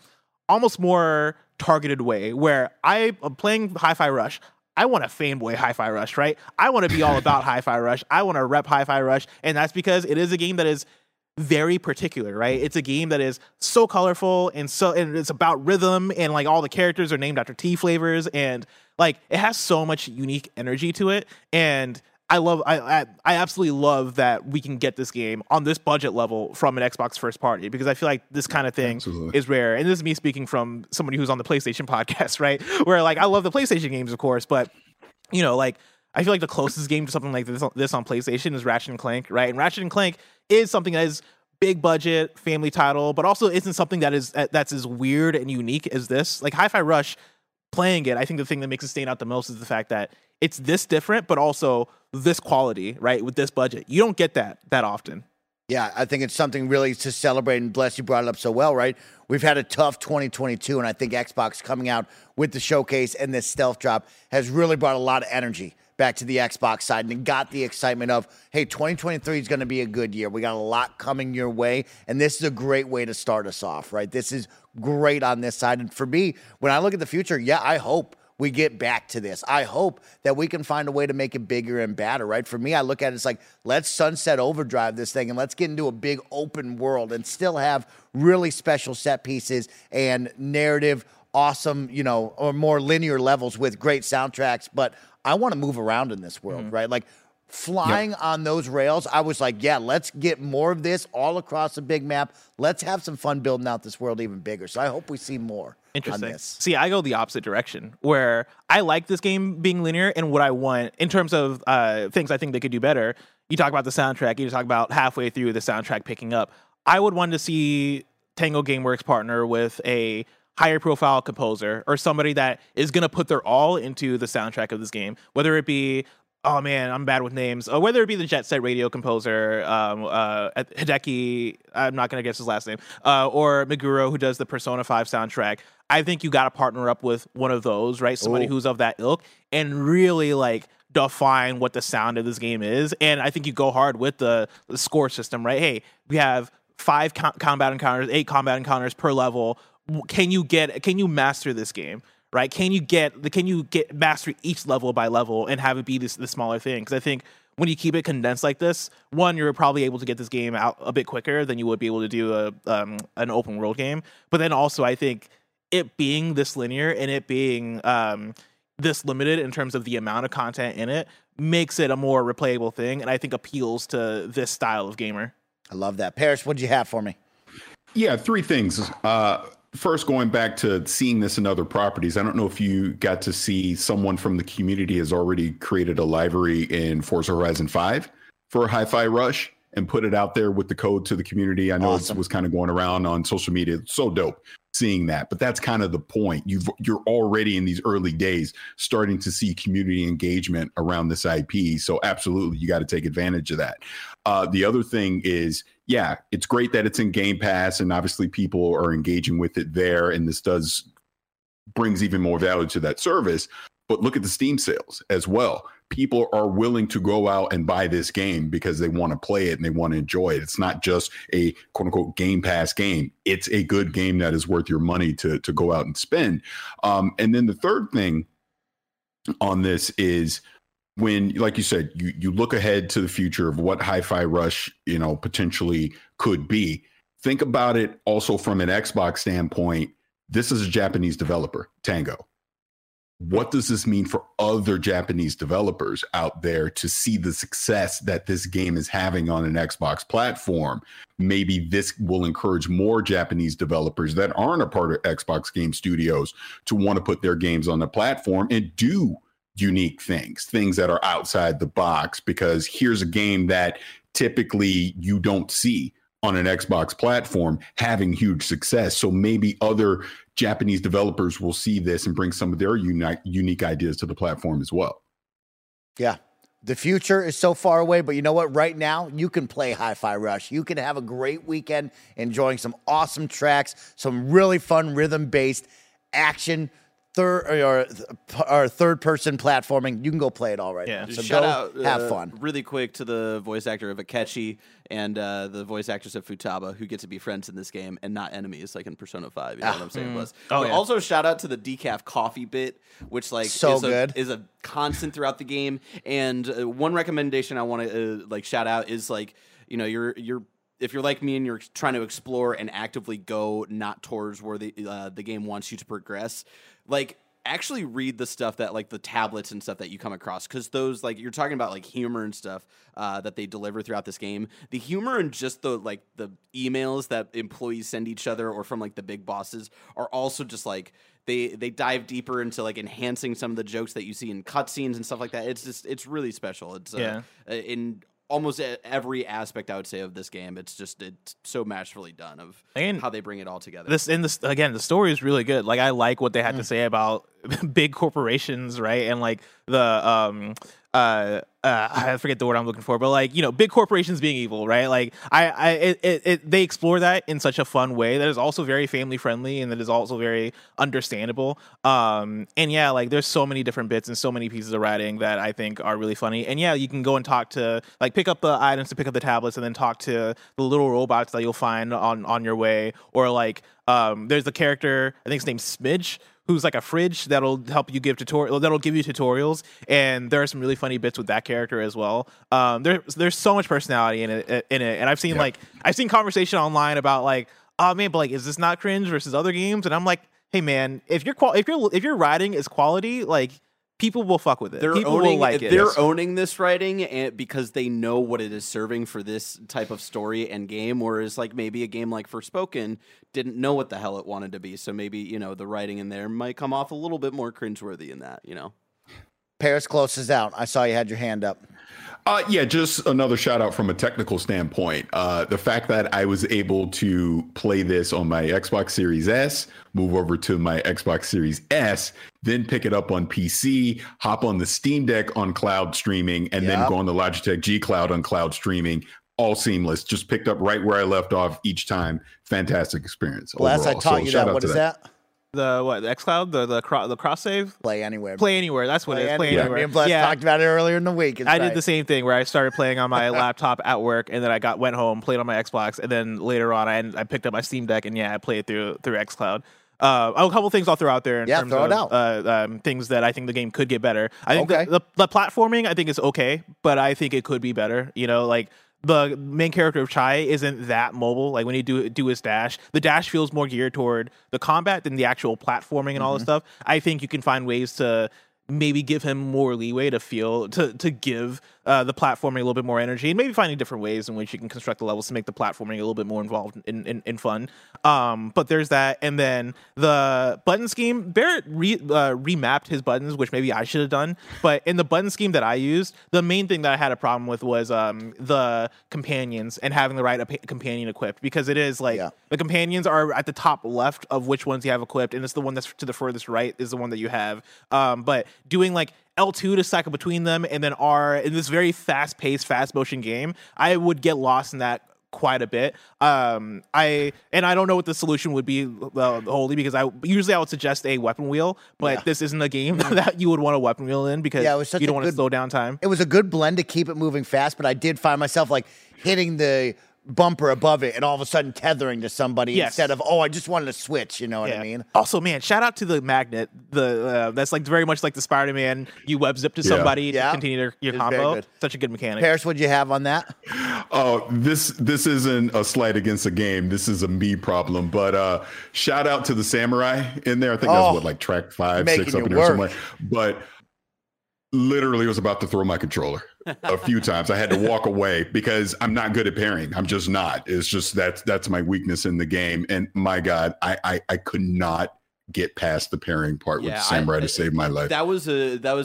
almost more targeted way, where I am playing Hi-Fi Rush. I want to fanboy Hi-Fi Rush, right? I want to be all about Hi-Fi Rush. I want to rep Hi-Fi Rush. And that's because it is a game that is very particular, right? It's a game that is so colorful and it's about rhythm, and like all the characters are named after tea flavors, and like it has so much unique energy to it. And I absolutely love that we can get this game on this budget level from an Xbox first party, because I feel like this kind of thing is rare. And this is me speaking from somebody who's on the PlayStation podcast, right? Where, like, I love the PlayStation games, of course, but, you know, like, I feel like the closest game to something like this on PlayStation is Ratchet & Clank, right? And Ratchet & Clank is something that is big budget, family title, but also isn't something that is that's as weird and unique as this. Like, Hi-Fi Rush, playing it, I think the thing that makes it stand out the most is the fact that it's this different, but also this quality, right? With this budget, you don't get that often. Yeah, I think it's something really to celebrate, and Bless, you brought it up so well, right? We've had a tough 2022, and I think Xbox coming out with the showcase and this stealth drop has really brought a lot of energy back to the Xbox side, and it got the excitement of, hey, 2023 is going to be a good year. We got a lot coming your way, and this is a great way to start us off, right? This is great on this side. And for me, when I look at the future, yeah, I hope we get back to this. I hope that we can find a way to make it bigger and badder, right? For me, I look at it, it's like, let's Sunset Overdrive this thing and let's get into a big open world and still have really special set pieces and narrative, awesome, you know, or more linear levels with great soundtracks. But I want to move around in this world, right? Like, flying on those rails, I was like, yeah, let's get more of this all across the big map. Let's have some fun building out this world even bigger. So I hope we see more. Interesting. See, I go the opposite direction, where I like this game being linear, and what I want in terms of things I think they could do better. You talk about the soundtrack. You talk about halfway through the soundtrack picking up. I would want to see Tango Gameworks partner with a higher profile composer or somebody that is going to put their all into the soundtrack of this game, whether it be, oh man, I'm bad with names, or whether it be the Jet Set Radio composer, Hideki, I'm not going to guess his last name, or Meguro, who does the Persona 5 soundtrack. I think you got to partner up with one of those, right? Somebody who's of that ilk and really, like, define what the sound of this game is. And I think you go hard with the score system, right? Hey, we have 5 combat encounters, 8 combat encounters per level. Can you master this game? Right? Can you master each level by level and have it be this smaller thing? Because I think when you keep it condensed like this, one, you're probably able to get this game out a bit quicker than you would be able to do an open world game. But then also, I think it being this linear and it being this limited in terms of the amount of content in it makes it a more replayable thing, and I think appeals to this style of gamer. I love that. Paris, what did you have for me? Yeah, 3 things. First, going back to seeing this in other properties, I don't know if you got to see someone from the community has already created a library in Forza Horizon 5 for Hi-Fi Rush and put it out there with the code to the community. I know It was kind of going around on social media. It's so dope seeing that, but that's kind of the point. You're already in these early days starting to see community engagement around this IP. So absolutely, you got to take advantage of that. The other thing is, yeah, it's great that it's in Game Pass, and obviously people are engaging with it there, and this brings even more value to that service. But look at the Steam sales as well. People are willing to go out and buy this game because they want to play it and they want to enjoy it. It's not just a quote-unquote Game Pass game. It's a good game that is worth your money to go out and spend. And then the third thing on this is, when, like you said, you look ahead to the future of what Hi-Fi Rush, you know, potentially could be. Think about it also from an Xbox standpoint. This is a Japanese developer, Tango. What does this mean for other Japanese developers out there to see the success that this game is having on an Xbox platform? Maybe this will encourage more Japanese developers that aren't a part of Xbox game studios to want to put their games on the platform and do unique things that are outside the box, because here's a game that typically you don't see on an Xbox platform having huge success. So maybe other Japanese developers will see this and bring some of their unique ideas to the platform as well. Yeah. The future is so far away, but you know what? Right now, you can play Hi-Fi Rush. You can have a great weekend enjoying some awesome tracks, some really fun rhythm-based action, third-person platforming. You can go play it all right now. So have fun. Really quick to the voice actor of Akechi and the voice actress of Futaba, who get to be friends in this game and not enemies, like in Persona 5. You know what I'm saying? Also, shout out to the decaf coffee bit, which is a constant throughout the game. And one recommendation I want to shout out is, like, you know, you're if you're like me and you're trying to explore and actively go not towards where the game wants you to progress. Like, actually read the stuff that, like, the tablets and stuff that you come across, because those, like, you're talking about, like, humor and stuff that they deliver throughout this game. The humor and just the, like, the emails that employees send each other or from, like, the big bosses are also just, like, they dive deeper into, like, enhancing some of the jokes that you see in cutscenes and stuff like that. It's just, it's really special. It's in almost every aspect, I would say, of this game. It's just, it's so masterfully done of how they bring it all together. This again, the story is really good. Like, I like what they had to say about big corporations, right? And, like, the I forget the word I'm looking for, but, like, you know, big corporations being evil, right? Like, they explore that in such a fun way that is also very family friendly and that is also very understandable. And yeah, like, there's so many different bits and so many pieces of writing that I think are really funny. And yeah, you can go and talk to, like, pick up the items to pick up the tablets and then talk to the little robots that you'll find on your way, or, like, there's the character, I think his name's Smidge, who's like a fridge that'll give you tutorials, and there are some really funny bits with that character as well. There's so much personality in it, and I've seen conversation online about, like, oh man, but, like, is this not cringe versus other games? And I'm like, hey man, if your writing is quality, like, people will fuck with it. They're owning this writing, and because they know what it is serving for this type of story and game, whereas, like, maybe a game like Forspoken didn't know what the hell it wanted to be. So maybe, you know, the writing in there might come off a little bit more cringeworthy in that, you know. Paris closes out. I saw you had your hand up. Yeah, just another shout out from a technical standpoint. The fact that I was able to play this on my Xbox Series S, move over to my Xbox Series S, then pick it up on PC, hop on the Steam Deck on cloud streaming, and then go on the Logitech G Cloud on cloud streaming. All seamless. Just picked up right where I left off each time. Fantastic experience. Last I taught you that. What is that? The xCloud, the cross save, play anywhere. That's what it is. Play anywhere. And Bless talked about it earlier in the week. I did the same thing where I started playing on my laptop at work, and then I went home, played on my Xbox, and then later on I picked up my Steam Deck, and I played through xCloud. A couple things I'll throw out there in terms of things that I think the game could get better. I think the platforming I think is okay, but I think it could be better. You know, like, the main character of Chai isn't that mobile. Like, when you do his dash, the dash feels more geared toward the combat than the actual platforming and all this stuff. I think you can find ways to maybe give him more leeway to give the platforming a little bit more energy, and maybe finding different ways in which you can construct the levels to make the platforming a little bit more involved and fun. But there's that, and then the button scheme. Barrett remapped his buttons, which maybe I should have done. But in the button scheme that I used, the main thing that I had a problem with was the companions and having the right companion equipped, because it is like the companions are at the top left of which ones you have equipped, and it's the one that's to the furthest right is the one that you have. But doing, like, L2 to cycle between them and then R in this very fast-paced, fast-motion game, I would get lost in that quite a bit. I don't know what the solution would be wholly, because I would suggest a weapon wheel, but this isn't a game that you would want a weapon wheel in, because you don't want to slow down time. It was a good blend to keep it moving fast, but I did find myself, like, hitting the bumper above it and all of a sudden tethering to somebody instead of, I just wanted to switch, you know what I mean? Also, man, shout out to the magnet, that's like very much like the Spider-Man, you web zip to somebody to continue your combo. Such a good mechanic. Paris, what'd you have on that? Oh, this isn't a slight against the game. This is a me problem, but shout out to the samurai in there. I think that's what, like, track 5, 6 up in there or something. But literally was about to throw my controller a few times. I had to walk away because I'm not good at parrying. I'm just not. It's just that's my weakness in the game. And my God, I could not get past the parrying part with samurai to save my life. That was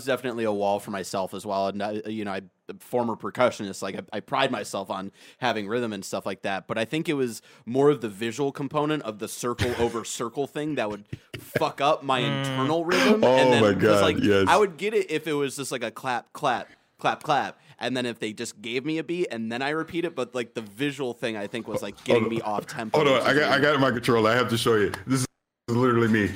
definitely a wall for myself as well. And I former percussionist, like, I pride myself on having rhythm and stuff like that, but I think it was more of the visual component of the circle over circle thing that would fuck up my internal rhythm. And then, my God, like, yes. I would get it if it was just like a clap, clap, clap, clap, and then if they just gave me a beat and then I repeat it, but, like, the visual thing I think was, like, getting me off tempo. Hold on, I got my controller. I have to show you. This is literally me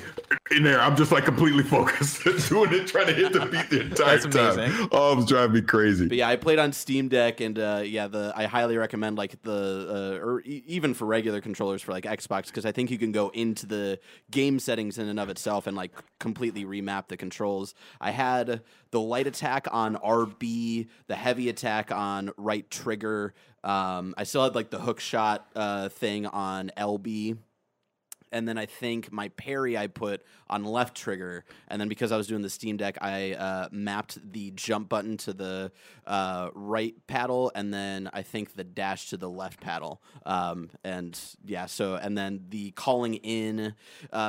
in there. I'm just, like, completely focused doing it, trying to hit the beat the entire time. Oh, it's driving me crazy. But yeah, I played on Steam Deck, and I highly recommend, like, the or even for regular controllers for, like, Xbox, because I think you can go into the game settings in and of itself and, like, completely remap the controls. I had the light attack on RB, the heavy attack on right trigger. I still had, like, the hook shot thing on LB. and then I think my parry I put on left trigger, and then because I was doing the Steam Deck, I mapped the jump button to the right paddle, and then I think the dash to the left paddle. And then the calling in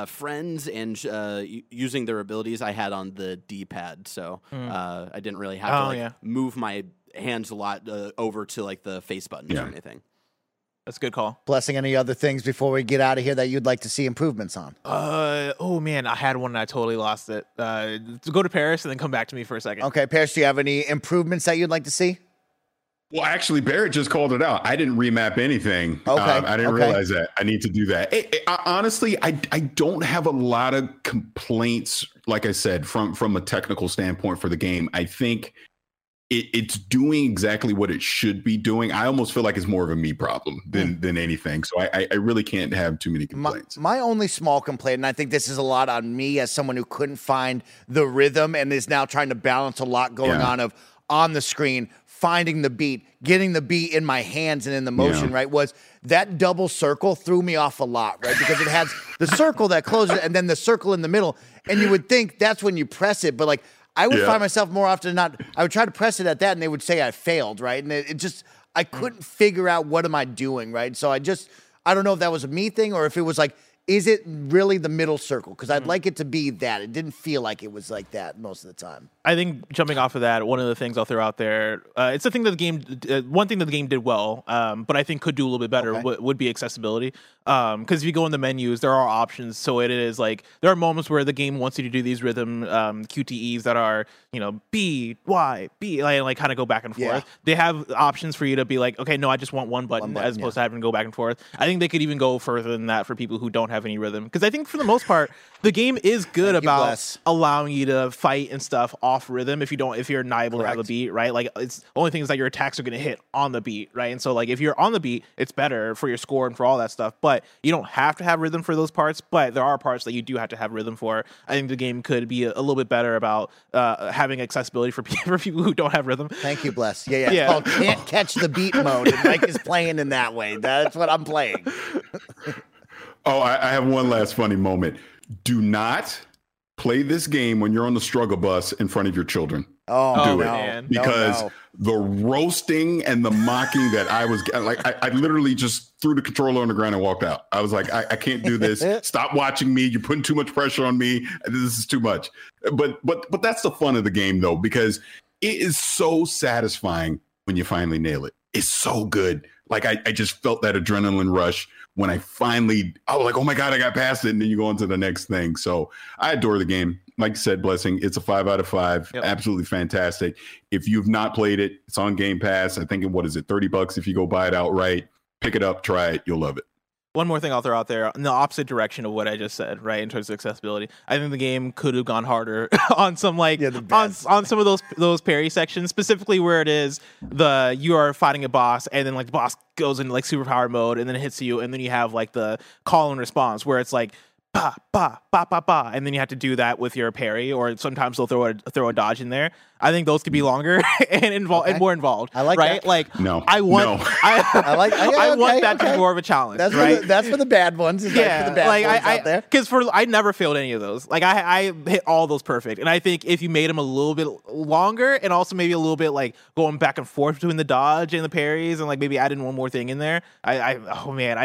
friends and using their abilities I had on the D-pad, so I didn't really have to move my hands a lot over to like the face buttons or anything. That's a good call. Blessing, any other things before we get out of here that you'd like to see improvements on? I had one and I totally lost it. Go to Paris and then come back to me for a second. Okay, Paris, do you have any improvements that you'd like to see? Well, actually, Barrett just called it out. I didn't remap anything. Okay. I didn't realize that. I need to do that. Honestly, I don't have a lot of complaints, like I said, from a technical standpoint for the game. I think it's doing exactly what it should be doing. I almost feel like it's more of a me problem than anything. So I really can't have too many complaints. My only small complaint, and I think this is a lot on me as someone who couldn't find the rhythm and is now trying to balance a lot going on of on the screen, finding the beat, getting the beat in my hands and in the motion, right, was that double circle threw me off a lot, right? Because it has the circle that closes and then the circle in the middle. And you would think that's when you press it, but like, I would find myself more often than not, I would try to press it at that and they would say I failed, right? And it just, I couldn't figure out what am I doing, right? So I don't know if that was a me thing or if it was like, is it really the middle circle? Because I'd like it to be that. It didn't feel like it was like that most of the time. I think jumping off of that, one of the things I'll throw out there, one thing that the game did well, but I think could do a little bit better would be accessibility. Because if you go in the menus, there are options. So it is like, there are moments where the game wants you to do these rhythm QTEs that are, B, Y, B, like kind of go back and forth. Yeah. They have options for you to be like, okay, no, I just want one button as opposed to having to go back and forth. I think they could even go further than that for people who don't have any rhythm. Because I think for the most part, the game is good about allowing you to fight and stuff off rhythm if you're not able to have a beat, right? Like, it's the only thing is that your attacks are going to hit on the beat, right? And so, like, if you're on the beat, it's better for your score and for all that stuff. But you don't have to have rhythm for those parts, but there are parts that you do have to have rhythm for. I think the game could be a little bit better about having accessibility for people who don't have rhythm. Thank you, Bless. Yeah. It's called Can't Catch the Beat mode. And Mike is playing in that way. That's what I'm playing. I have one last funny moment. Do not play this game when you're on the struggle bus in front of your children. The roasting and the mocking that I was like, I literally just threw the controller on the ground and walked out. I was like, I can't do this. Stop watching me. You're putting too much pressure on me. This is too much. But that's the fun of the game, though, because it is so satisfying when you finally nail it. It's so good. Like, I just felt that adrenaline rush when I finally, I was like, oh my God, I got past it. And then you go on to the next thing. So I adore the game. Like you said, Blessing, it's a 5 out of 5. Yep. Absolutely fantastic. If you've not played it, it's on Game Pass. I think, $30 if you go buy it outright. Pick it up, try it. You'll love it. One more thing I'll throw out there in the opposite direction of what I just said, right? In terms of accessibility, I think the game could have gone harder on some on some of those parry sections, specifically where it is you are fighting a boss and then like the boss goes into like superpower mode and then it hits you and then you have like the call and response where it's like ba ba ba ba ba, and then you have to do that with your parry, or sometimes they'll throw a dodge in there. I think those could be longer and more involved. I like that. Like no, I want no. I like okay, I want okay, that okay. to be more of a challenge. That's right. That's for the bad ones. Is yeah, for the bad like ones I out there. Because I never failed any of those. Like I hit all those perfect. And I think if you made them a little bit longer and also maybe a little bit like going back and forth between the dodge and the parries and like maybe adding one more thing in there, I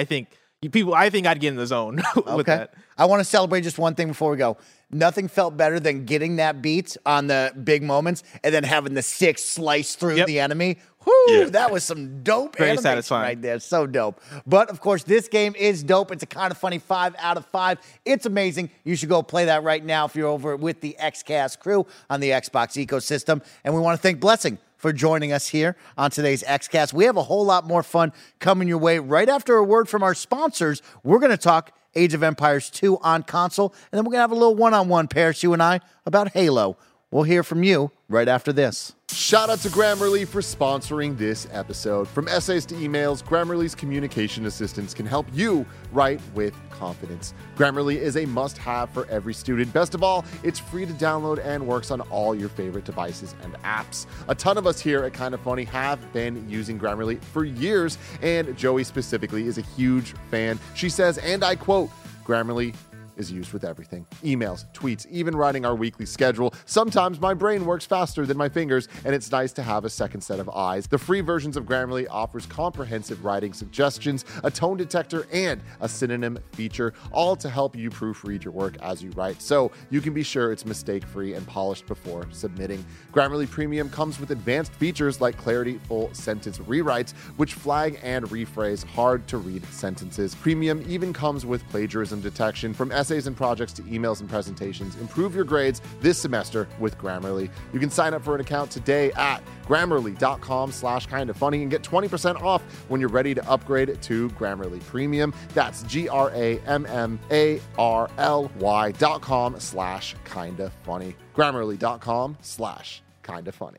think I'd get in the zone with that. I want to celebrate just one thing before we go. Nothing felt better than getting that beat on the big moments and then having the 6 slice through the enemy. Whew, that was some dope animation satisfying right there. So dope. But, of course, this game is dope. It's a kind of funny 5 out of 5. It's amazing. You should go play that right now if you're over with the XCast crew on the Xbox ecosystem. And we want to thank Blessing for joining us here on today's XCast. We have a whole lot more fun coming your way. Right after a word from our sponsors, we're going to talk Age of Empires 2 on console, and then we're going to have a little one-on-one, Paris, you and I, about Halo. We'll hear from you right after this. Shout out to Grammarly for sponsoring this episode. From essays to emails, Grammarly's communication assistants can help you write with confidence. Grammarly is a must-have for every student. Best of all, it's free to download and works on all your favorite devices and apps. A ton of us here at Kinda Funny have been using Grammarly for years, and Joey specifically is a huge fan. She says, and I quote, Grammarly is used with everything. Emails, tweets, even writing our weekly schedule. Sometimes my brain works faster than my fingers, and it's nice to have a second set of eyes. The free versions of Grammarly offers comprehensive writing suggestions, a tone detector, and a synonym feature, all to help you proofread your work as you write, so you can be sure it's mistake-free and polished before submitting. Grammarly Premium comes with advanced features like clarity full sentence rewrites, which flag and rephrase hard-to-read sentences. Premium even comes with plagiarism detection. From essays and projects to emails and presentations, improve your grades this semester with Grammarly. You can sign up for an account today at grammarly.com/kindafunny and get 20% off when you're ready to upgrade to Grammarly Premium. That's GRAMMARLY.com/kindafunny. Grammarly.com/kindafunny.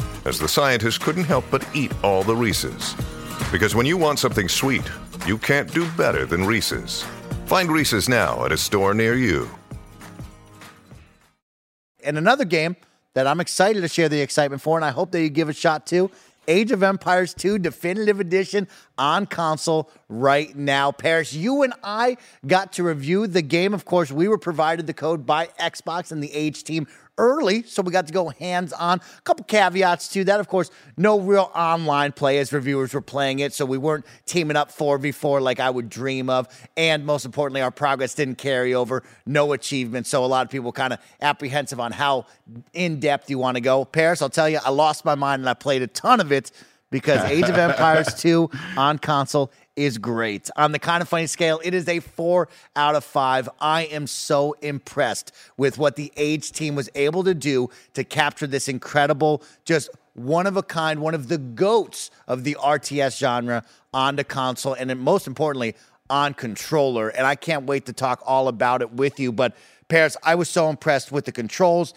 as the scientists couldn't help but eat all the Reese's. Because when you want something sweet, you can't do better than Reese's. Find Reese's now at a store near you. And another game that I'm excited to share the excitement for, and I hope that you give a shot to, Age of Empires II Definitive Edition on console right now. Paris, you and I got to review the game. Of course, we were provided the code by Xbox and the Age team early, so we got to go hands-on. A couple caveats to that. Of course, no real online play as reviewers were playing it, so we weren't teaming up 4v4 like I would dream of. And most importantly, our progress didn't carry over. No achievements, so a lot of people were kind of apprehensive on how in-depth you want to go. Paris, I'll tell you, I lost my mind and I played a ton of it because Age of Empires 2 on console is great. On the Kind of Funny scale, it is a 4 out of 5. I am so impressed with what the Age team was able to do to capture this incredible, just one-of-a-kind, one of the goats of the RTS genre on the console, and most importantly, on controller. And I can't wait to talk all about it with you. But Paris, I was so impressed with the controls.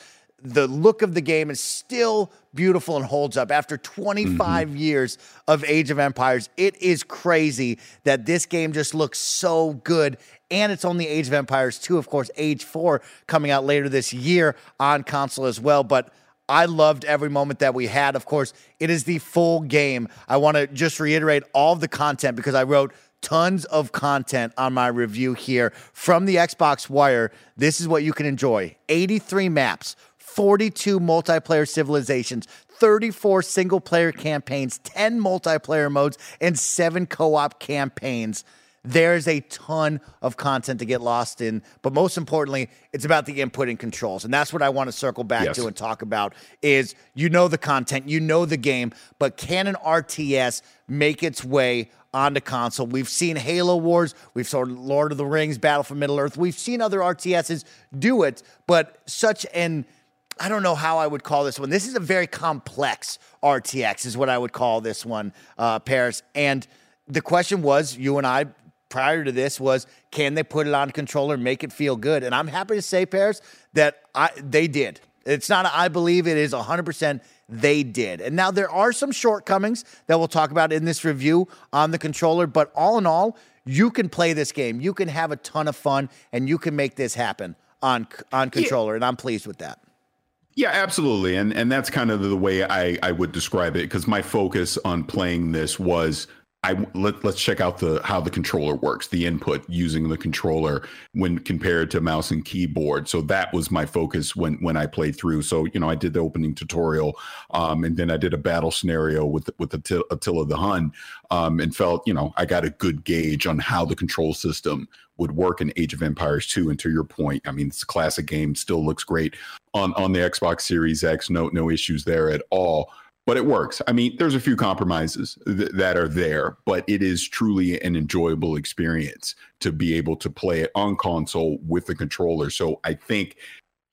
The look of the game is still beautiful and holds up. After 25 years of Age of Empires, it is crazy that this game just looks so good. And it's only Age of Empires 2, of course, Age 4 coming out later this year on console as well. But I loved every moment that we had. Of course, it is the full game. I want to just reiterate all of the content because I wrote tons of content on my review here. From the Xbox Wire, this is what you can enjoy. 83 maps. 42 multiplayer civilizations, 34 single-player campaigns, 10 multiplayer modes, and 7 co-op campaigns. There's a ton of content to get lost in, but most importantly, it's about the input and controls, and that's what I want to circle back to and talk about is, you know the content, you know the game, but can an RTS make its way on the console? We've seen Halo Wars, we've seen Lord of the Rings, Battle for Middle-earth, we've seen other RTSs do it, but such an... I don't know how I would call this one. This is a very complex RTX is what I would call this one, Paris. And the question was, you and I, prior to this, was can they put it on controller, make it feel good? And I'm happy to say, Paris, that they did. It's not a, I believe it is 100% they did. And now there are some shortcomings that we'll talk about in this review on the controller. But all in all, you can play this game. You can have a ton of fun, and you can make this happen on controller. And I'm pleased with that. Yeah, absolutely. And that's kind of the way I would describe it, because my focus on playing this was let's check out how the controller works, the input using the controller when compared to mouse and keyboard. So that was my focus when I played through. So, you know, I did the opening tutorial, and then I did a battle scenario with Attila the Hun, and felt, you know, I got a good gauge on how the control system would work in Age of Empires 2. And to your point, I mean, it's a classic game, still looks great on the Xbox Series X. No issues there at all. But it works. I mean, there's a few compromises that are there, but it is truly an enjoyable experience to be able to play it on console with the controller. So I think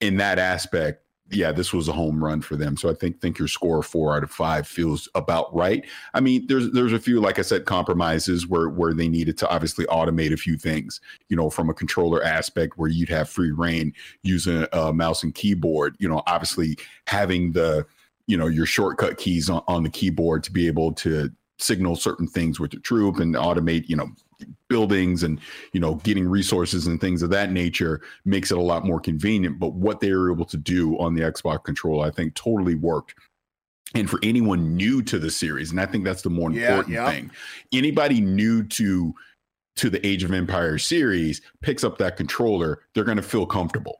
in that aspect, yeah, this was a home run for them. So I think your score 4 out of 5 feels about right. I mean, there's a few, like I said, compromises where they needed to obviously automate a few things, you know, from a controller aspect where you'd have free reign using a mouse and keyboard, you know, obviously having the, you know, your shortcut keys on the keyboard to be able to signal certain things with your troop and automate, you know, buildings and, you know, getting resources and things of that nature makes it a lot more convenient. But what they were able to do on the Xbox controller, I think, totally worked. And for anyone new to the series, and I think that's the more important thing, anybody new to the Age of Empires series picks up that controller, they're going to feel comfortable.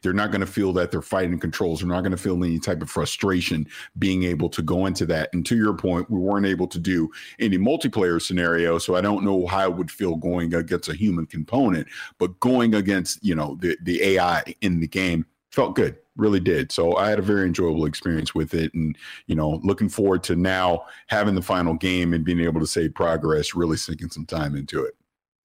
They're not going to feel that they're fighting controls. They're not going to feel any type of frustration being able to go into that. And to your point, we weren't able to do any multiplayer scenario, so I don't know how it would feel going against a human component, but going against, you know, the AI in the game felt good, really did. So I had a very enjoyable experience with it, and, you know, looking forward to now having the final game and being able to save progress, really sinking some time into it.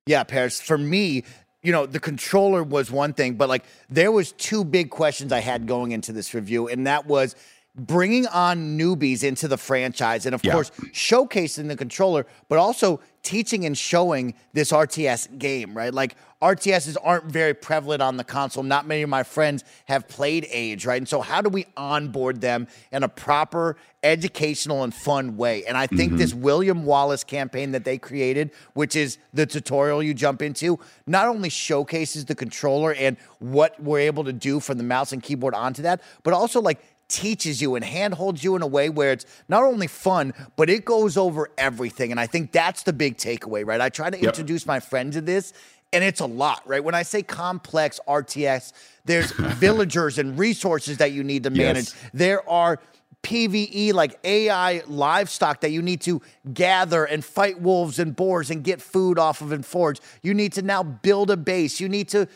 Yeah, Paris, for me, you know, the controller was one thing, but like there was two big questions I had going into this review, and that was bringing on newbies into the franchise and, of course, showcasing the controller, but also teaching and showing this RTS game, right? Like RTSs aren't very prevalent on the console. Not many of my friends have played Age, right? And so how do we onboard them in a proper educational and fun way? And I think this William Wallace campaign that they created, which is the tutorial you jump into, not only showcases the controller and what we're able to do from the mouse and keyboard onto that, but also like teaches you and handholds you in a way where it's not only fun, but it goes over everything. And I think that's the big takeaway, right? I try to introduce my friend to this, and it's a lot, right? When I say complex RTS, there's villagers and resources that you need to manage. There are PvE, like AI livestock that you need to gather and fight wolves and boars and get food off of and forage. You need to now build a base. You need to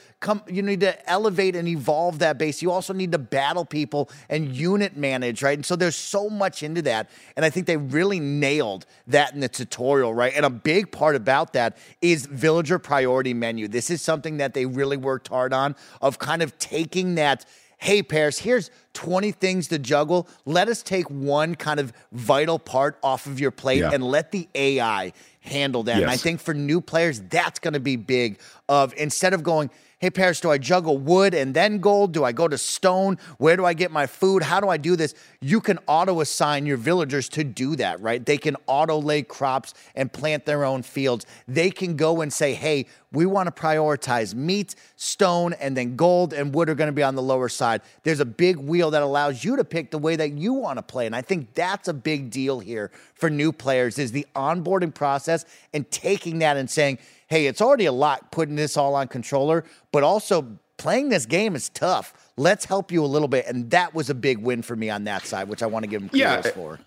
elevate and evolve that base. You also need to battle people and unit manage, right? And so there's so much into that. And I think they really nailed that in the tutorial, right? And a big part about that is villager priority menu. This is something that they really worked hard on, of kind of taking that, hey, Paris, here's 20 things to juggle. Let us take one kind of vital part off of your plate and let the AI handle that. And I think for new players, that's going to be big, of instead of going, hey, Paris, do I juggle wood and then gold? Do I go to stone? Where do I get my food? How do I do this? You can auto-assign your villagers to do that, right? They can auto-lay crops and plant their own fields. They can go and say, hey, we want to prioritize meat, stone, and then gold and wood are going to be on the lower side. There's a big wheel that allows you to pick the way that you want to play, and I think that's a big deal here for new players, is the onboarding process and taking that and saying, hey, it's already a lot putting this all on controller, but also playing this game is tough. Let's help you a little bit. And that was a big win for me on that side, which I want to give them kudos for.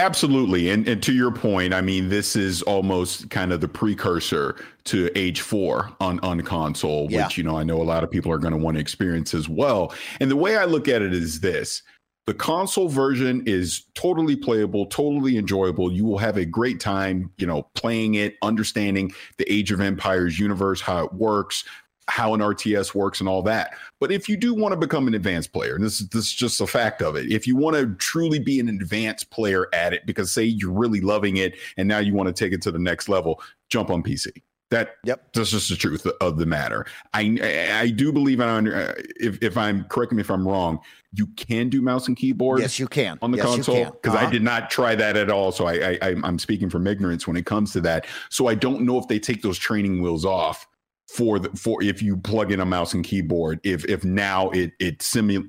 Absolutely. And to your point, I mean, this is almost kind of the precursor to Age 4 on console, which, you know, I know a lot of people are going to want to experience as well. And the way I look at it is this. The console version is totally playable, totally enjoyable. You will have a great time, you know, playing it, understanding the Age of Empires universe, how it works, how an RTS works and all that. But if you do want to become an advanced player, and this is just a fact of it, if you want to truly be an advanced player at it, because say you're really loving it and now you want to take it to the next level, jump on PC. That's just the truth of the matter. I do believe, if I'm, correct me if I'm wrong, you can do mouse and keyboard. Yes, you can on the console, because I did not try that at all. So I'm speaking from ignorance when it comes to that. So I don't know if they take those training wheels off for if you plug in a mouse and keyboard. If now it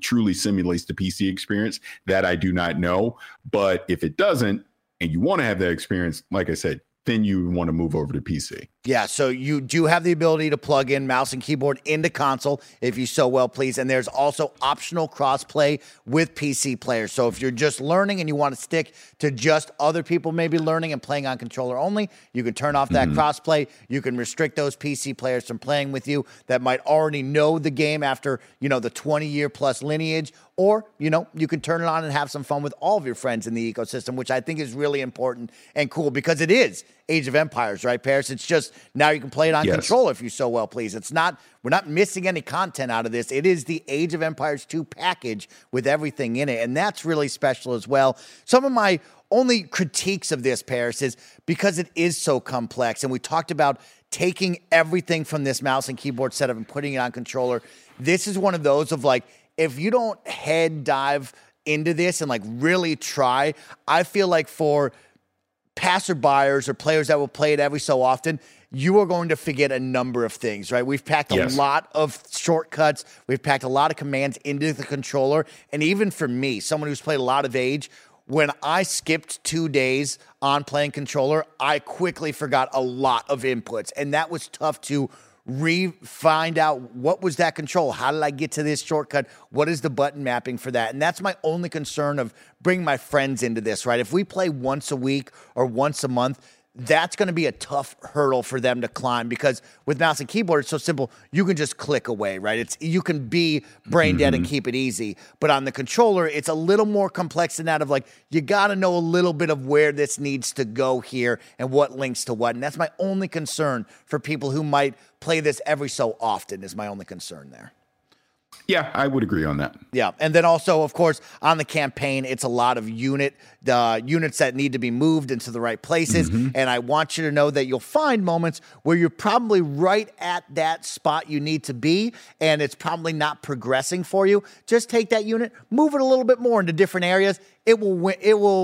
truly simulates the PC experience, that I do not know. But if it doesn't, and you want to have that experience, like I said, then you want to move over to PC. Yeah, so you do have the ability to plug in mouse and keyboard into console if you so well please. And there's also optional cross-play with PC players. So if you're just learning and you want to stick to just other people maybe learning and playing on controller only, you can turn off that cross-play. You can restrict those PC players from playing with you that might already know the game after, you know, the 20-year-plus lineage. Or, you know, you can turn it on and have some fun with all of your friends in the ecosystem, which I think is really important and cool because it is Age of Empires, right, Paris? It's just now you can play it on control if you so well please. It's not, we're not missing any content out of this. It is the Age of Empires II package with everything in it, and that's really special as well. Some of my only critiques of this, Paris, is because it is so complex, and we talked about taking everything from this mouse and keyboard setup and putting it on controller. This is one of those of like, if you don't head dive into this and like really try, I feel like for passerbyers or players that will play it every so often, you are going to forget a number of things, right? We've packed a lot of shortcuts. We've packed a lot of commands into the controller. And even for me, someone who's played a lot of Age, when I skipped 2 days on playing controller, I quickly forgot a lot of inputs. And that was tough to find out what was that control? How did I get to this shortcut? What is the button mapping for that? And that's my only concern of bringing my friends into this, right? If we play once a week or once a month, that's going to be a tough hurdle for them to climb because with mouse and keyboard, it's so simple. You can just click away, right? It's you can be brain dead and keep it easy. But on the controller, it's a little more complex than that of like, you got to know a little bit of where this needs to go here and what links to what. And that's my only concern for people who might play this every so often is my only concern there. Yeah, I would agree on that. Yeah, and then also, of course, on the campaign, it's a lot of units that need to be moved into the right places, and I want you to know that you'll find moments where you're probably right at that spot you need to be, and it's probably not progressing for you. Just take that unit, move it a little bit more into different areas. It will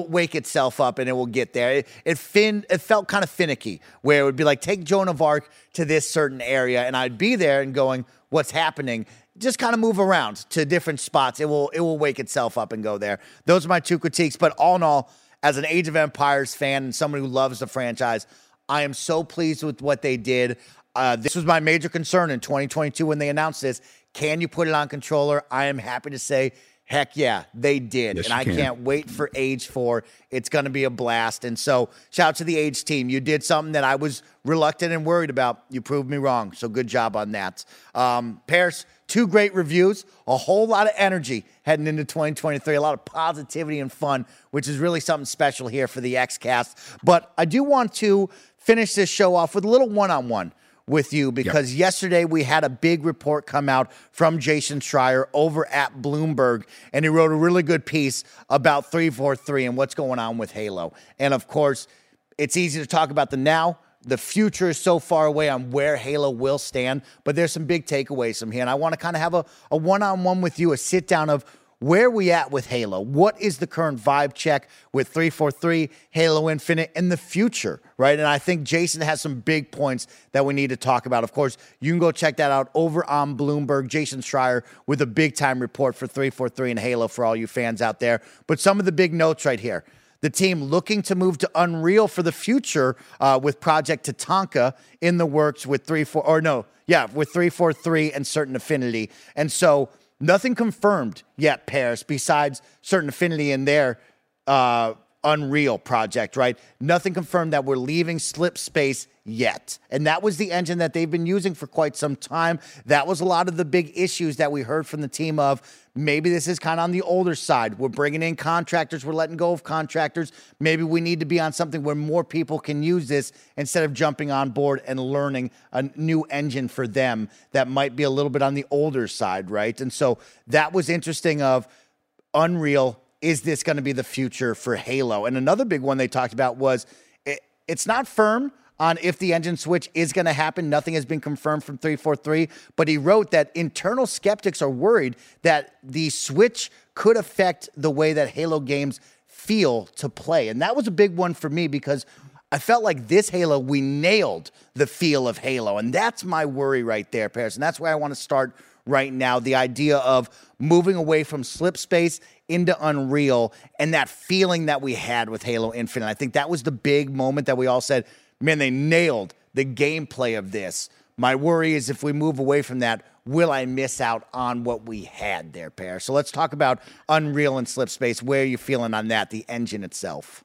wake itself up, and it will get there. It felt kind of finicky, where it would be like, take Joan of Arc to this certain area, and I'd be there and going, what's happening? Just kind of move around to different spots. It will wake itself up and go there. Those are my two critiques. But all in all, as an Age of Empires fan and someone who loves the franchise, I am so pleased with what they did. This was my major concern in 2022 when they announced this. Can you put it on controller? I am happy to say, heck yeah, they did. Yes, and I can't wait for Age 4. It's going to be a blast. And so shout out to the Age team. You did something that I was reluctant and worried about. You proved me wrong. So good job on that. Paris, 2 great reviews, a whole lot of energy heading into 2023, a lot of positivity and fun, which is really something special here for the XCast. But I do want to finish this show off with a little one-on-one with you because yesterday we had a big report come out from Jason Schreier over at Bloomberg, and he wrote a really good piece about 343 and what's going on with Halo. And, of course, it's easy to talk about the now. The future is so far away on where Halo will stand, but there's some big takeaways from here, and I want to kind of have a one-on-one with you, a sit-down of where we at with Halo. What is the current vibe check with 343, Halo Infinite, and the future, right? And I think Jason has some big points that we need to talk about. Of course, you can go check that out over on Bloomberg. Jason Schreier with a big-time report for 343 and Halo for all you fans out there. But some of the big notes right here. The team looking to move to Unreal for the future with Project Tatanka in the works with 343 and Certain Affinity. And so nothing confirmed yet, Paris, besides Certain Affinity in their Unreal project, right? Nothing confirmed that we're leaving Slip Space yet. And that was the engine that they've been using for quite some time. That was a lot of the big issues that we heard from the team of maybe this is kind of on the older side. We're bringing in contractors. We're letting go of contractors. Maybe we need to be on something where more people can use this instead of jumping on board and learning a new engine for them that might be a little bit on the older side, right? And so that was interesting of Unreal. Is this going to be the future for Halo? And another big one they talked about was it's not firm on if the engine switch is going to happen. Nothing has been confirmed from 343, but he wrote that internal skeptics are worried that the switch could affect the way that Halo games feel to play. And that was a big one for me because I felt like this Halo, we nailed the feel of Halo. And that's my worry right there, Paris. And that's where I want to start right now, the idea of moving away from Slip Space into Unreal and that feeling that we had with Halo Infinite. I think that was the big moment that we all said, Man, they nailed the gameplay of this. My worry is if we move away from that, will I miss out on what we had there, Pear? So let's talk about Unreal and Slip Space. Where are you feeling on that, the engine itself?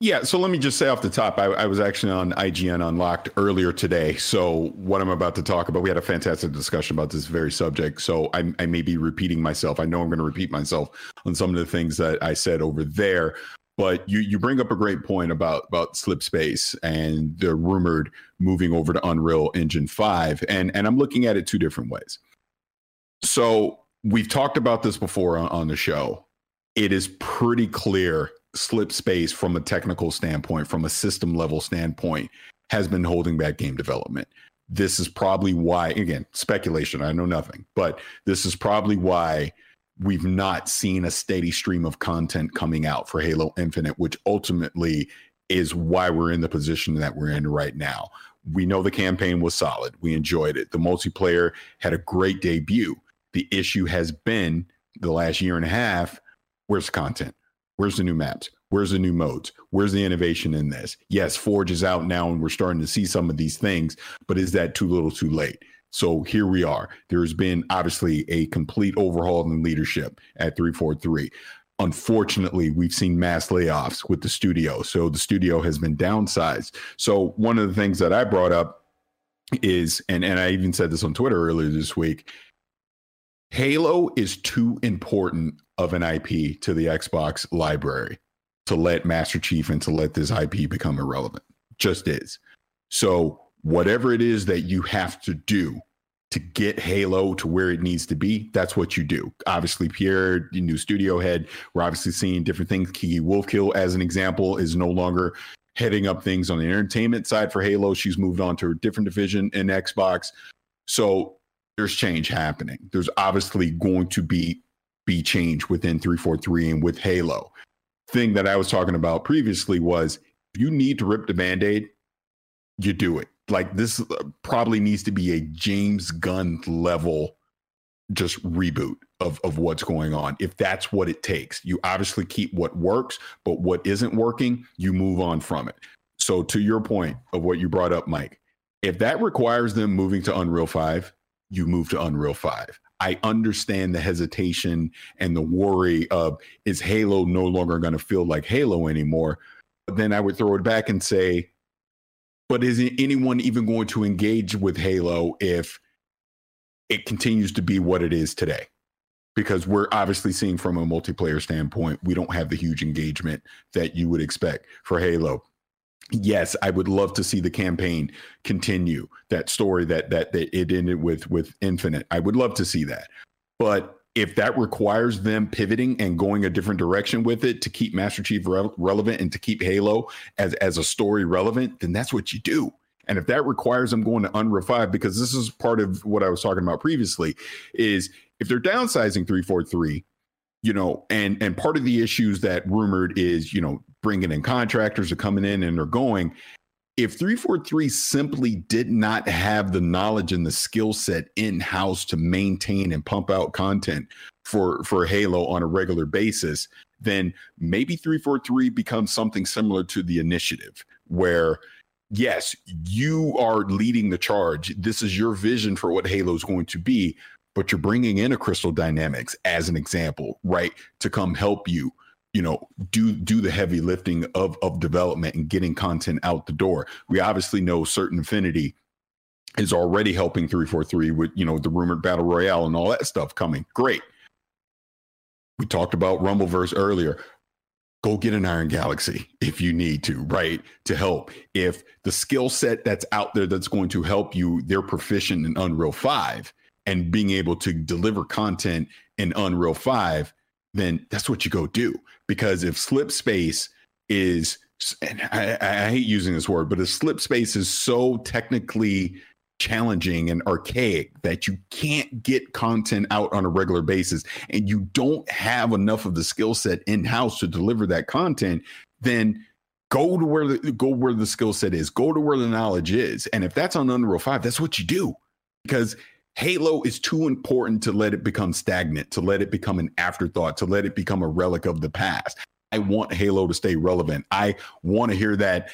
Yeah, so let me just say off the top, I was actually on IGN Unlocked earlier today. So what I'm about to talk about, we had a fantastic discussion about this very subject. So I may be repeating myself. I know I'm going to repeat myself on some of the things that I said over there. But you bring up a great point about Slip Space and the rumored moving over to Unreal Engine 5. And I'm looking at it two different ways. So we've talked about this before on the show. It is pretty clear Slip Space, from a technical standpoint, from a system level standpoint, has been holding back game development. This is probably why, again, speculation, I know nothing, but this is probably why we've not seen a steady stream of content coming out for Halo Infinite, which ultimately is why we're in the position that we're in right now. We know the campaign was solid. We enjoyed it. The multiplayer had a great debut. The issue has been the last year and a half, where's the content? Where's the new maps? Where's the new modes? Where's the innovation in this? Yes, Forge is out now and we're starting to see some of these things, but is that too little too late? So here we are. There's been obviously a complete overhaul in leadership at 343. Unfortunately, we've seen mass layoffs with the studio. So the studio has been downsized. So one of the things that I brought up is, and I even said this on Twitter earlier this week, Halo is too important of an IP to the Xbox library to let Master Chief and to let this IP become irrelevant. Just is. So whatever it is that you have to do to get Halo to where it needs to be, that's what you do. Obviously, Pierre, the new studio head, we're obviously seeing different things. Kiki Wolfkill, as an example, is no longer heading up things on the entertainment side for Halo. She's moved on to a different division in Xbox. So there's change happening. There's obviously going to be change within 343 and with Halo. Thing that I was talking about previously was, if you need to rip the Band-Aid, you do it. Like, this probably needs to be a James Gunn level just reboot of what's going on. If that's what it takes, you obviously keep what works, but what isn't working, you move on from it. So to your point of what you brought up, Mike, if that requires them moving to Unreal 5, you move to Unreal 5. I understand the hesitation and the worry of, is Halo no longer going to feel like Halo anymore? But then I would throw it back and say, but is anyone even going to engage with Halo if it continues to be what it is today? Because we're obviously seeing, from a multiplayer standpoint, we don't have the huge engagement that you would expect for Halo. Yes, I would love to see the campaign continue, that story that it ended with Infinite. I would love to see that. But if that requires them pivoting and going a different direction with it to keep Master Chief relevant and to keep Halo as a story relevant, then that's what you do. And if that requires them going to Unreal 5, because this is part of what I was talking about previously, is if they're downsizing 343, you know, and part of the issues that rumored is, you know, bringing in contractors are coming in and they're going. If 343 simply did not have the knowledge and the skill set in-house to maintain and pump out content for Halo on a regular basis, then maybe 343 becomes something similar to the Initiative, where, yes, you are leading the charge. This is your vision for what Halo is going to be. But you're bringing in a Crystal Dynamics as an example, right, to come help you, you know, do the heavy lifting of development and getting content out the door. We obviously know Certain Affinity is already helping 343 with, you know, the rumored Battle Royale and all that stuff coming. Great. We talked about Rumbleverse earlier. Go get an Iron Galaxy if you need to, right, to help. If the skill set that's out there that's going to help you, they're proficient in Unreal 5, and being able to deliver content in Unreal 5, then that's what you go do. Because if Slip Space is, and I hate using this word, but if Slip Space is so technically challenging and archaic that you can't get content out on a regular basis, and you don't have enough of the skill set in-house to deliver that content, then go where the skill set is, go to where the knowledge is. And if that's on Unreal 5, that's what you do. Because Halo is too important to let it become stagnant, to let it become an afterthought, to let it become a relic of the past. I want Halo to stay relevant. I want to hear that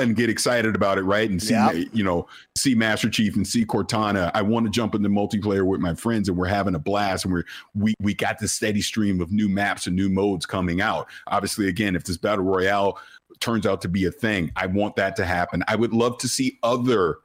and get excited about it, right? And see, you know, see Master Chief and see Cortana. I want to jump into multiplayer with my friends, and we're having a blast. And we got this steady stream of new maps and new modes coming out. Obviously, again, if this battle royale turns out to be a thing, I want that to happen. I would love to see other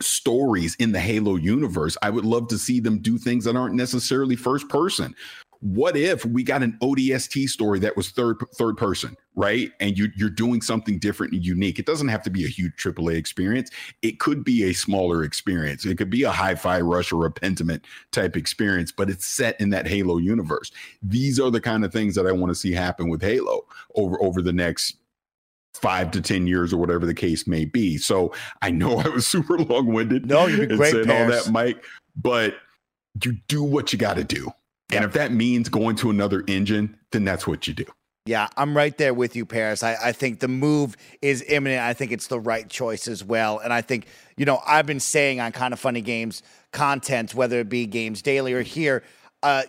stories in the Halo universe. I would love to see them do things that aren't necessarily first person. What if we got an ODST story that was third person, right? And you're doing something different and unique. It doesn't have to be a huge AAA experience. It could be a smaller experience. It could be a Hi-Fi Rush or a Pentiment type experience, but it's set in that Halo universe. These are the kind of things that I want to see happen with Halo over the next 5 to 10 years, or whatever the case may be. So I know I was super long-winded. No, you've been great, and all that, Mike. But you do what you got to do, and if that means going to another engine, then that's what you do. Yeah, I'm right there with you, Paris. I think the move is imminent. I think it's the right choice as well, and I think, you know, I've been saying on Kinda Funny Games content, whether it be Games Daily or here.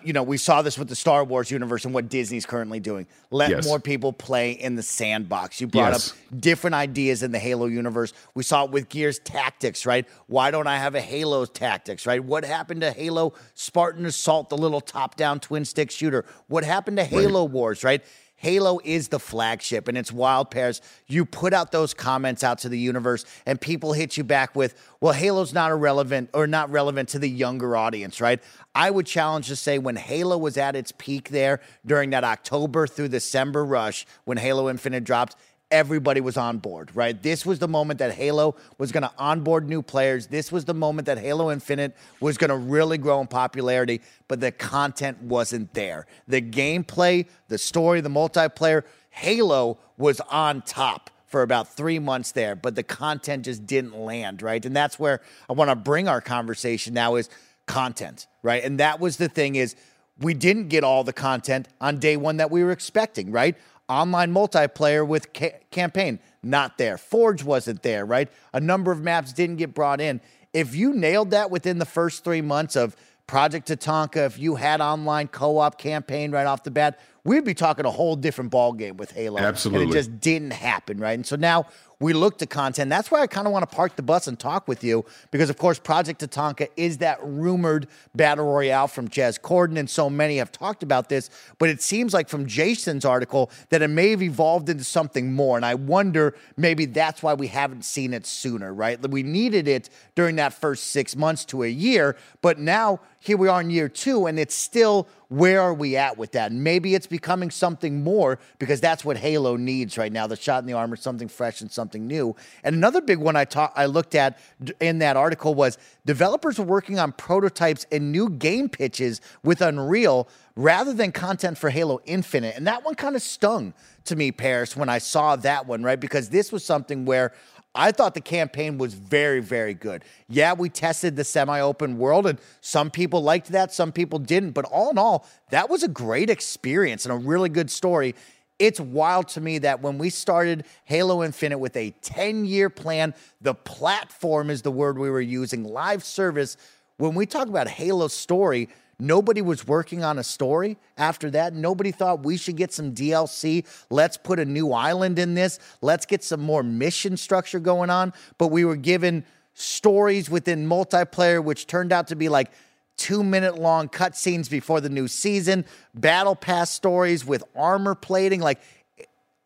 You know, we saw this with the Star Wars universe and what Disney's currently doing. Let more people play in the sandbox. You brought up different ideas in the Halo universe. We saw it with Gears Tactics, right? Why don't I have a Halo Tactics, right? What happened to Halo Spartan Assault, the little top-down twin-stick shooter? What happened to Halo Wars, right? Halo is the flagship, and it's wild, Paris. You put out those comments out to the universe, and people hit you back with, well, Halo's not irrelevant or not relevant to the younger audience, right? I would challenge to say when Halo was at its peak there during that October through December rush, when Halo Infinite dropped, everybody was on board, right? This was the moment that Halo was going to onboard new players. This was the moment that Halo Infinite was going to really grow in popularity, but the content wasn't there. The gameplay, the story, the multiplayer, Halo was on top for about 3 months there, but the content just didn't land, right? And that's where I want to bring our conversation now is content, right? And that was the thing is we didn't get all the content on day one that we were expecting, right? Online multiplayer with campaign, not there. Forge wasn't there, right? A number of maps didn't get brought in. If you nailed that within the first 3 months of Project Tatanka, if you had online co-op campaign right off the bat, we'd be talking a whole different ballgame with Halo. Absolutely. And it just didn't happen, right? And so now we look to content. That's where I kind of want to park the bus and talk with you because, of course, Project Tatanka is that rumored battle royale from Jez Corden, and so many have talked about this, but it seems like from Jason's article that it may have evolved into something more, and I wonder maybe that's why we haven't seen it sooner, right? We needed it during that first 6 months to a year, but now here we are in year two, and it's still where are we at with that? Maybe it's becoming something more because that's what Halo needs right now, the shot in the armor, something fresh and something new. And another big one I looked at in that article was developers were working on prototypes and new game pitches with Unreal rather than content for Halo Infinite. And that one kind of stung to me, Paris, when I saw that one, right? Because this was something where I thought the campaign was very, very good. Yeah, we tested the semi-open world, and some people liked that, some people didn't. But all in all, that was a great experience and a really good story. It's wild to me that when we started Halo Infinite with a 10-year plan, the platform is the word we were using, live service. When we talk about Halo story, nobody was working on a story after that. Nobody thought we should get some DLC. Let's put a new island in this. Let's get some more mission structure going on. But we were given stories within multiplayer, which turned out to be like 2-minute-long cutscenes before the new season, battle pass stories with armor plating. Like,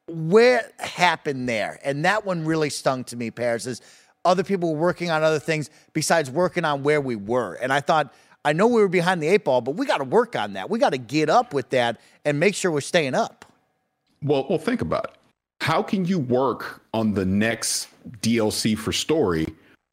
where happened there? And that one really stung to me, Paris, is other people were working on other things besides working on where we were. And I thought, I know we were behind the eight ball, but we got to work on that. We got to get up with that and make sure we're staying up. Well, think about it. How can you work on the next DLC for story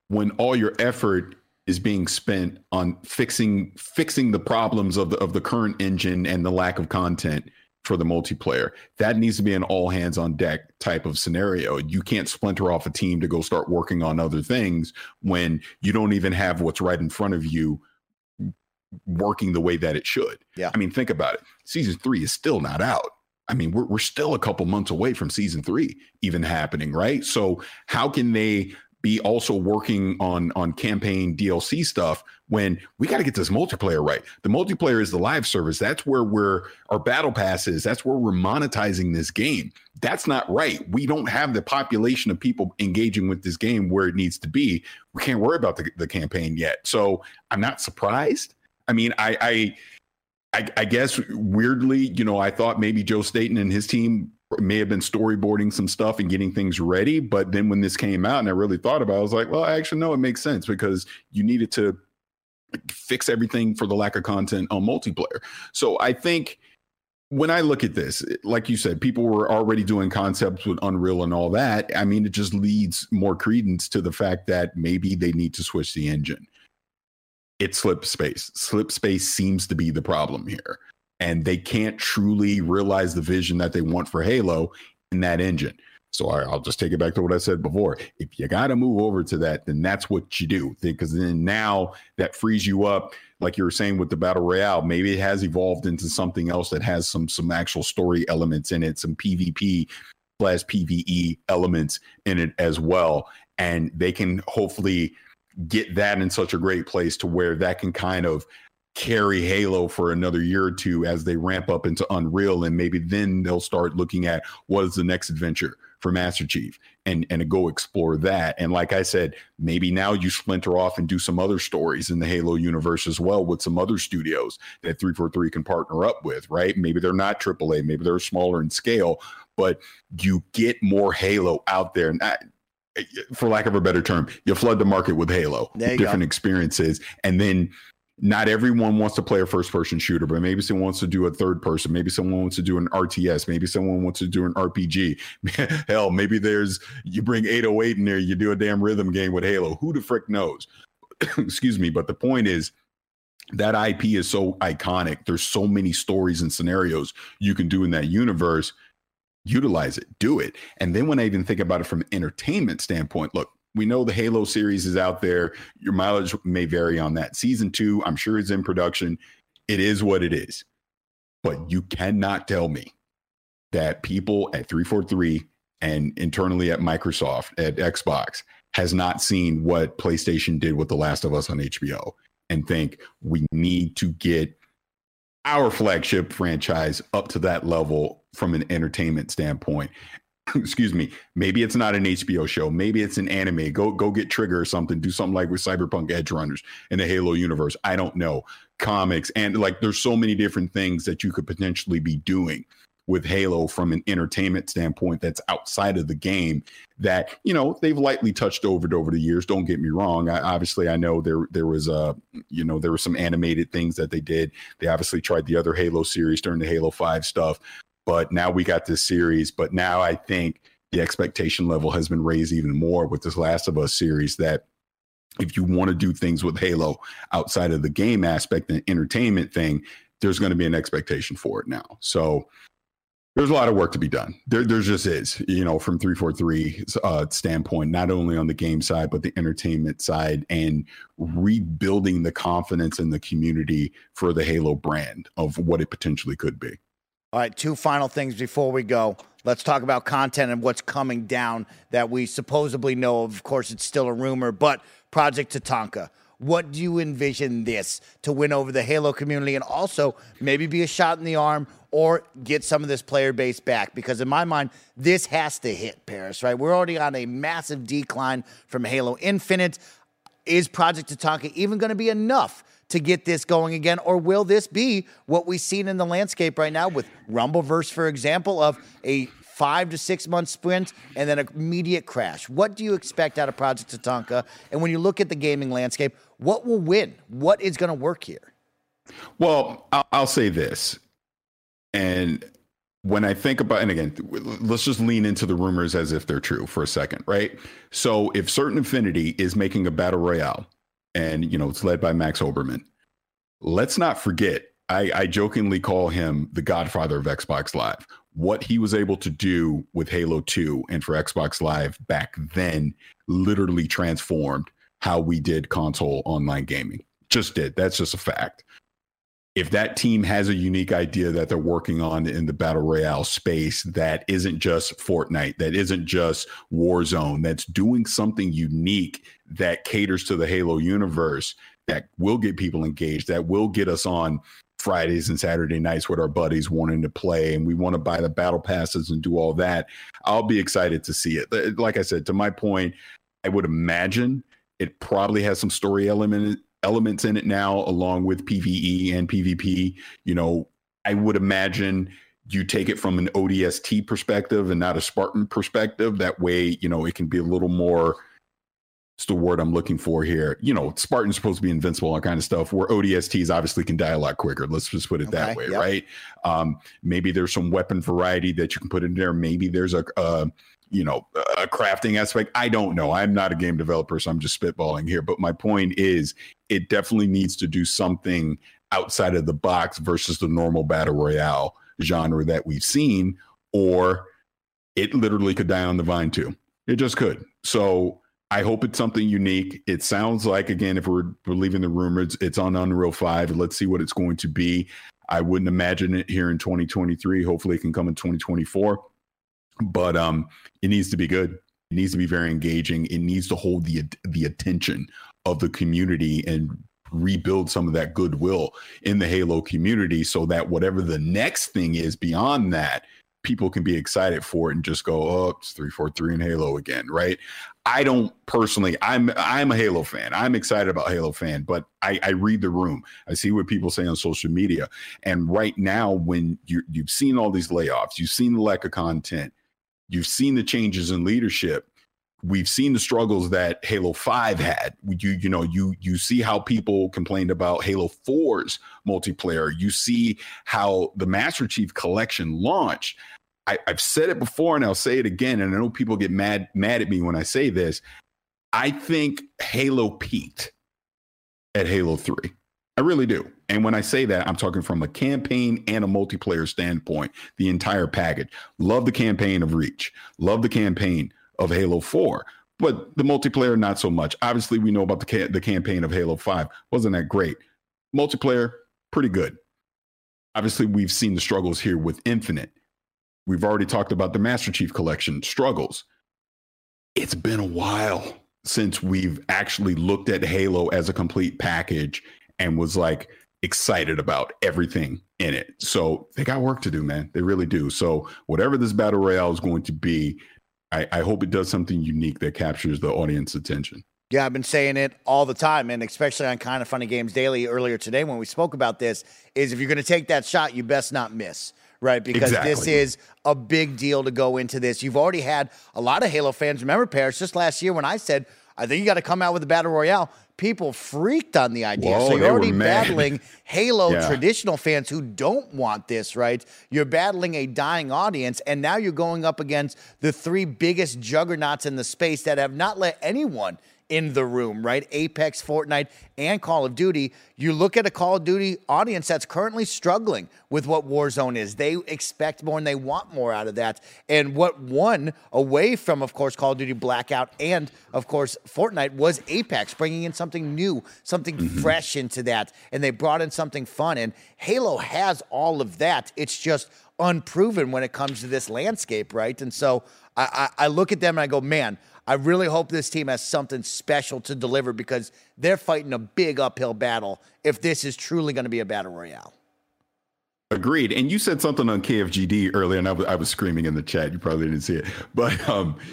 when all your effort is being spent on fixing the problems of the current engine and the lack of content for the multiplayer? That needs to be an all hands on deck type of scenario. You can't splinter off a team to go start working on other things when you don't even have what's right in front of you working the way that it should. Yeah. I mean, think about it. Season 3 is still not out. I mean, we're still a couple months away from season 3 even happening, right? So how can they be also working on campaign DLC stuff when we got to get this multiplayer right. The multiplayer is the live service. That's where our battle pass is. That's where we're monetizing this game. That's not right. We don't have the population of people engaging with this game where it needs to be. We can't worry about the campaign yet. So I'm not surprised. I mean, I guess weirdly, you know, I thought maybe Joe Staten and his team may have been storyboarding some stuff and getting things ready. But then when this came out and I really thought about it, I was like, well, actually, no, it makes sense because you needed to fix everything for the lack of content on multiplayer. So I think when I look at this, like you said, people were already doing concepts with Unreal and all that. I mean, it just leads more credence to the fact that maybe they need to switch the engine. It's Slip Space. Slip Space seems to be the problem here. And they can't truly realize the vision that they want for Halo in that engine. So I'll just take it back to what I said before. If you got to move over to that, then that's what you do. Because then now that frees you up, like you were saying with the Battle Royale, maybe it has evolved into something else that has some actual story elements in it, some PvP/PvE elements in it as well. And they can hopefully get that in such a great place to where that can kind of carry Halo for another year or two as they ramp up into Unreal, and maybe then they'll start looking at what is the next adventure for Master Chief and go explore that. And like I said, maybe now you splinter off and do some other stories in the Halo universe as well with some other studios that 343 can partner up with, right? Maybe they're not AAA, maybe they're smaller in scale, but you get more Halo out there. And for lack of a better term, you flood the market with Halo, with different experiences. And then not everyone wants to play a first-person shooter, but maybe someone wants to do a third-person. Maybe someone wants to do an RTS. Maybe someone wants to do an RPG. Hell, maybe you bring 808 in there, you do a damn rhythm game with Halo. Who the frick knows? Excuse me, but the point is that IP is so iconic. There's so many stories and scenarios you can do in that universe. Utilize it, do it. And then when I even think about it from an entertainment standpoint, look, we know the Halo series is out there. Your mileage may vary on that. Season 2, I'm sure is in production. It is what it is. But you cannot tell me that people at 343 and internally at Microsoft, at Xbox, has not seen what PlayStation did with The Last of Us on HBO and think we need to get our flagship franchise up to that level from an entertainment standpoint. Excuse me, maybe it's not an HBO show, maybe it's an anime. Go get Trigger or something, do something like with Cyberpunk Edgerunners in the Halo universe. I don't know, comics, and like there's so many different things that you could potentially be doing with Halo from an entertainment standpoint that's outside of the game that, you know, they've lightly touched over the years. Don't get me wrong. I know there were some animated things that they did. They obviously tried the other Halo series during the Halo 5 stuff. But now we got this series. But now I think the expectation level has been raised even more with this Last of Us series, that if you want to do things with Halo outside of the game aspect and entertainment thing, there's going to be an expectation for it now. So there's a lot of work to be done. There just is, you know, from 343's standpoint, not only on the game side, but the entertainment side, and rebuilding the confidence in the community for the Halo brand of what it potentially could be. All right, two final things before we go. Let's talk about content and what's coming down that we supposedly know of. Of course, it's still a rumor, but Project Tatanka. What do you envision this to win over the Halo community and also maybe be a shot in the arm or get some of this player base back? Because in my mind, this has to hit, Paris, right? We're already on a massive decline from Halo Infinite. Is Project Tatanka even going to be enough to get this going again? Or will this be what we've seen in the landscape right now with Rumbleverse, for example, of a 5 to 6 month sprint and then an immediate crash? What do you expect out of Project Tatanka? And when you look at the gaming landscape, what will win? What is going to work here? Well, I'll say this. And when I think about, and again, let's just lean into the rumors as if they're true for a second, right? So if Certain Affinity is making a battle royale, and, you know, it's led by Max Oberman. Let's not forget, I jokingly call him the godfather of Xbox Live. What he was able to do with Halo 2 and for Xbox Live back then literally transformed how we did console online gaming. Just did. That's just a fact. if that team has a unique idea that they're working on in the battle royale space, that isn't just Fortnite, that isn't just Warzone, that's doing something unique that caters to the Halo universe, that will get people engaged, that will get us on Fridays and Saturday nights with our buddies wanting to play, and we want to buy the battle passes and do all that, I'll be excited to see it. Like I said, to my point, I would imagine it probably has some story elements in it now, along with PvE and PvP. You know, I would imagine you take it from an ODST perspective and not a Spartan perspective. That way, you know, it can be a little more, it's the word I'm looking for here. You know, Spartan's supposed to be invincible, all kind of stuff, where ODSTs obviously can die a lot quicker. Let's just put it that way, right? Maybe there's some weapon variety that you can put in there. Maybe there's a crafting aspect. I don't know. I'm not a game developer, so I'm just spitballing here. But my point is, it definitely needs to do something outside of the box versus the normal battle royale genre that we've seen, or it literally could die on the vine too. It just could. So I hope it's something unique. It sounds like, again, if we're leaving the rumors, it's on Unreal 5. Let's see what it's going to be. I wouldn't imagine it here in 2023. Hopefully it can come in 2024. But it needs to be good. It needs to be very engaging. It needs to hold the attention of the community and rebuild some of that goodwill in the Halo community, so that whatever the next thing is beyond that, people can be excited for it and just go, oh, it's 343 in Halo again, right? I don't personally, I'm a Halo fan. I'm excited about Halo fan, but I read the room. I see what people say on social media. And right now, when you've seen all these layoffs, you've seen the lack of content, you've seen the changes in leadership, we've seen the struggles that Halo 5 had. You see how people complained about Halo 4's multiplayer. You see how the Master Chief Collection launched. I've said it before and I'll say it again, and I know people get mad at me when I say this. I think Halo peaked at Halo 3. I really do. And when I say that, I'm talking from a campaign and a multiplayer standpoint, the entire package. Love the campaign of Reach. Love the campaign of Halo 4, but the multiplayer, not so much. Obviously, we know about the campaign of Halo 5. Wasn't that great? Multiplayer, pretty good. Obviously, we've seen the struggles here with Infinite. We've already talked about the Master Chief Collection struggles. It's been a while since we've actually looked at Halo as a complete package and was like excited about everything in it. So they got work to do, man. They really do. So whatever this battle royale is going to be, I hope it does something unique that captures the audience attention. Yeah, I've been saying it all the time, and especially on Kinda Funny Games Daily earlier today when we spoke about this, is if you're going to take that shot, you best not miss, right? Because This is a big deal to go into this. You've already had a lot of Halo fans. Remember, Paris, just last year when I said, I think you got to come out with a battle royale, people freaked on the idea. Whoa, so you're already battling Halo traditional fans who don't want this, right? You're battling a dying audience, and now you're going up against the three biggest juggernauts in the space that have not let anyone in the room, right? Apex, Fortnite, and Call of Duty. You look at a Call of Duty audience that's currently struggling with what Warzone is. They expect more and they want more out of that. And what won away from, of course, Call of Duty Blackout and, of course, Fortnite was Apex, bringing in something new, something fresh into that. And they brought in something fun. And Halo has all of that. It's just unproven when it comes to this landscape, right? And so I look at them and I go, man, I really hope this team has something special to deliver, because they're fighting a big uphill battle if this is truly going to be a battle royale. Agreed. And you said something on KFGD earlier, and I was screaming in the chat. You probably didn't see it, but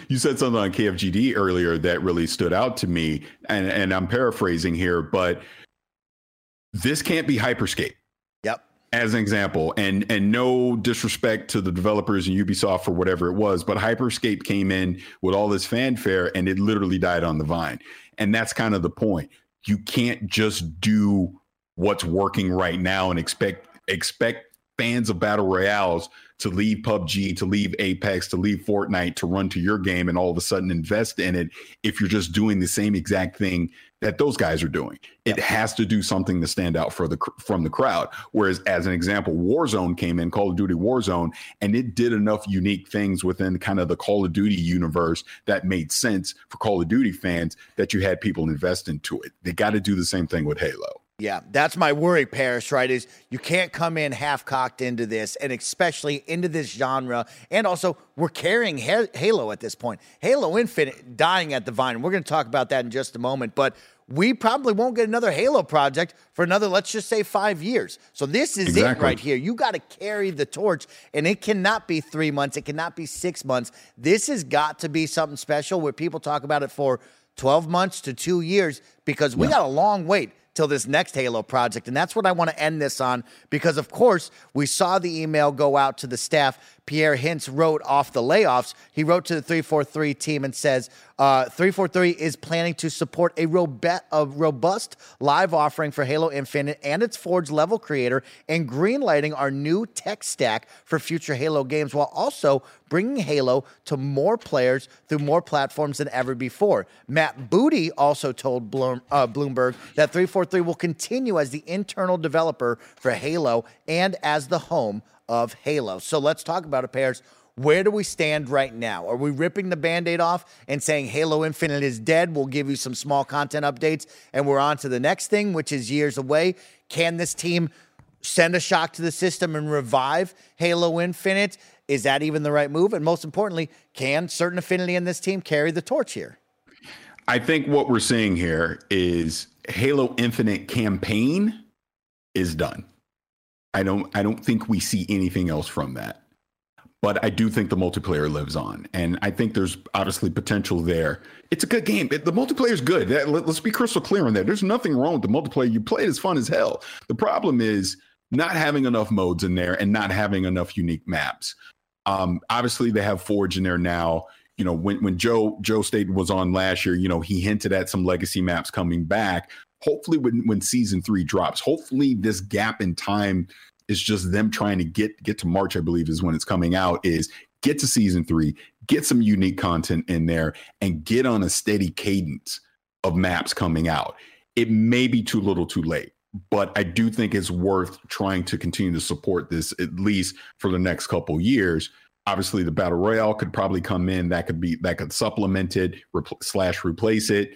you said something on KFGD earlier that really stood out to me, and I'm paraphrasing here, but this can't be Hyperscape. Yep. As an example, and no disrespect to the developers and Ubisoft for whatever it was, but Hyperscape came in with all this fanfare and it literally died on the vine. And that's kind of the point. You can't just do what's working right now and expect fans of battle royales to leave PUBG, to leave Apex, to leave Fortnite, to run to your game and all of a sudden invest in it if you're just doing the same exact thing that those guys are doing. It has to do something to stand out from the crowd. Whereas, as an example, Warzone came in, Call of Duty Warzone, and it did enough unique things within kind of the Call of Duty universe that made sense for Call of Duty fans that you had people invest into it. They got to do the same thing with Halo. Yeah, that's my worry, Paris, right, is you can't come in half-cocked into this, and especially into this genre. And also, we're carrying Halo at this point. Halo Infinite dying at the vine. We're going to talk about that in just a moment. But we probably won't get another Halo project for another, let's just say, 5 years. So this is exactly it right here. You got to carry the torch, and it cannot be 3 months. It cannot be 6 months. This has got to be something special where people talk about it for 12 months to 2 years because we got a long wait till this next Halo project. And that's what I want to end this on because, of course, we saw the email go out to the staff. Pierre Hintz wrote off the layoffs. He wrote to the 343 team and says, 343 is planning to support a robust live offering for Halo Infinite and its Forge level creator and greenlighting our new tech stack for future Halo games while also bringing Halo to more players through more platforms than ever before. Matt Booty also told Bloomberg that 343 will continue as the internal developer for Halo and as the home of Halo. So let's talk about it, Paris. Where do we stand right now? Are we ripping the Band-Aid off and saying Halo Infinite is dead? We'll give you some small content updates, and we're on to the next thing, which is years away. Can this team send a shock to the system and revive Halo Infinite? Is that even the right move? And most importantly, can Certain Affinity and this team carry the torch here? I think what we're seeing here is Halo Infinite campaign is done. I don't think we see anything else from that. But I do think the multiplayer lives on. And I think there's obviously potential there. It's a good game. The multiplayer is good. Let's be crystal clear on that. There's nothing wrong with the multiplayer. You play it, it's fun as hell. The problem is not having enough modes in there and not having enough unique maps. Obviously, they have Forge in there now. You know, when Joe Staten was on last year, you know, he hinted at some legacy maps coming back. Hopefully, when season 3 drops, hopefully this gap in time is just them trying to get to March, I believe, is when it's coming out, is get to season 3, get some unique content in there, and get on a steady cadence of maps coming out. It may be too little too late, but I do think it's worth trying to continue to support this, at least for the next couple years. Obviously, the Battle Royale could probably come in. That could supplement it, replace it.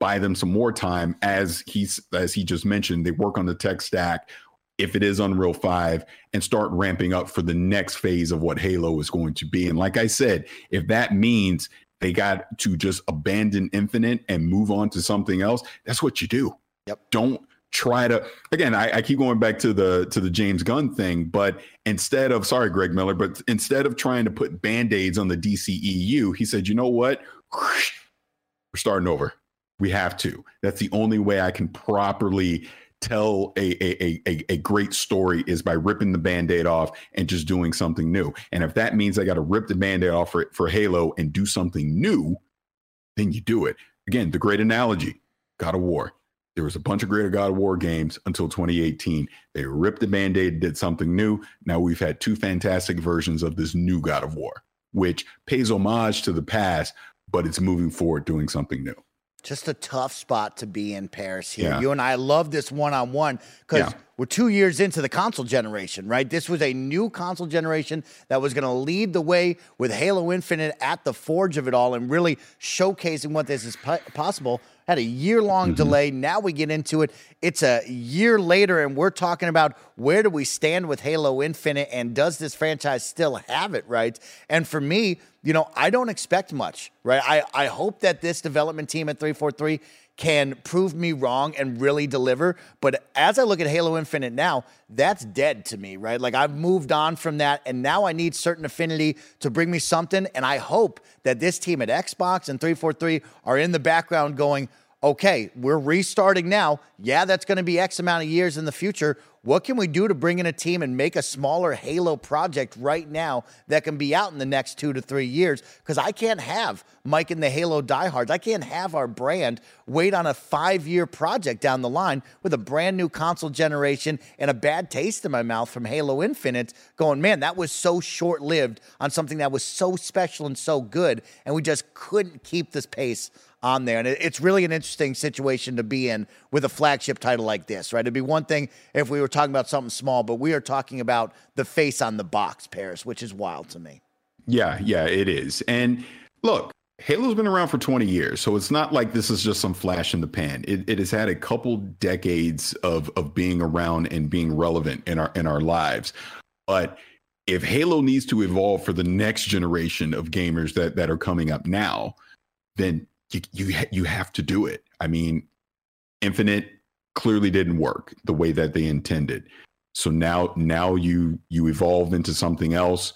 Buy them some more time. As he just mentioned, they work on the tech stack, if it is Unreal 5, and start ramping up for the next phase of what Halo is going to be. And like I said, if that means they got to just abandon Infinite and move on to something else, that's what you do. Yep. Don't try to, again, I keep going back to the James Gunn thing, but instead of trying to put Band-Aids on the DCEU, he said, you know what? We're starting over. We have to. That's the only way I can properly tell a great story, is by ripping the Band-Aid off and just doing something new. And if that means I got to rip the Band-Aid off for Halo and do something new, then you do it. Again, the great analogy, God of War. There was a bunch of greater God of War games until 2018. They ripped the Band-Aid, did something new. Now we've had two fantastic versions of this new God of War, which pays homage to the past, but it's moving forward doing something new. Just a tough spot to be in, Paris, here. Yeah. You and I love this one-on-one because we're 2 years into the console generation, right? This was a new console generation that was going to lead the way with Halo Infinite at the forge of it all and really showcasing what this is possible. Had a year-long delay. Now we get into it. It's a year later, and we're talking about where do we stand with Halo Infinite, and does this franchise still have it, right? And for me, you know, I don't expect much, right? I hope that this development team at 343 can prove me wrong and really deliver. But as I look at Halo Infinite now, that's dead to me, right? Like, I've moved on from that, and now I need Certain Affinity to bring me something. And I hope that this team at Xbox and 343 are in the background going, okay, we're restarting now. Yeah, that's going to be X amount of years in the future. What can we do to bring in a team and make a smaller Halo project right now that can be out in the next 2 to 3 years? Because I can't have Mike and the Halo diehards. I can't have our brand wait on a 5-year project down the line with a brand new console generation and a bad taste in my mouth from Halo Infinite going, man, that was so short-lived on something that was so special and so good, and we just couldn't keep this pace on there. And it's really an interesting situation to be in with a flagship title like this, right? It'd be one thing if we were talking about something small, but we are talking about the face on the box, Paris, which is wild to me. Yeah, it is. And look, Halo's been around for 20 years, so it's not like this is just some flash in the pan. It has had a couple decades of being around and being relevant in our lives. But if Halo needs to evolve for the next generation of gamers that are coming up now, then you have to do it. I mean, Infinite clearly didn't work the way that they intended. So now you evolved into something else.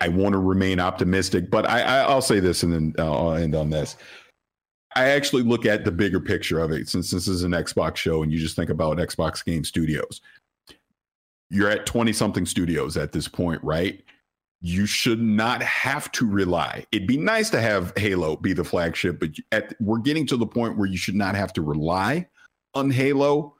I want to remain optimistic, but I'll say this, and then I'll end on this. I actually look at the bigger picture of it, since this is an Xbox show, and you just think about Xbox Game Studios. You're at 20-something studios at this point, right? You should not have to rely. It'd be nice to have Halo be the flagship, but we're getting to the point where you should not have to rely on Halo,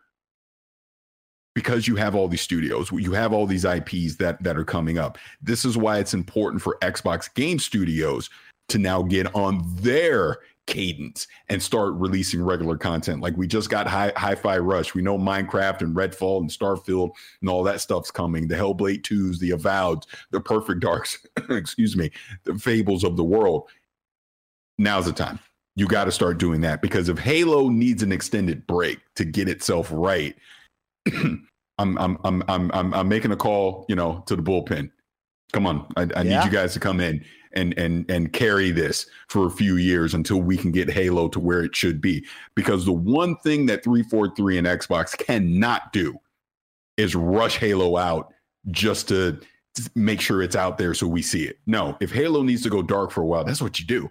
because you have all these studios, you have all these IPs that are coming up. This is why it's important for Xbox Game Studios to now get on their cadence and start releasing regular content. Like, we just got Hi-Fi Rush. We know Minecraft and Redfall and Starfield and all that stuff's coming. The Hellblade 2s, the Avowed, the Perfect Darks, excuse me, the Fables of the world. Now's the time. You got to start doing that, because if Halo needs an extended break to get itself right, I'm making a call, to the bullpen. Come on, I need you guys to come in and carry this for a few years until we can get Halo to where it should be. Because the one thing that 343 and Xbox cannot do is rush Halo out just to make sure it's out there so we see it. No, if Halo needs to go dark for a while, that's what you do.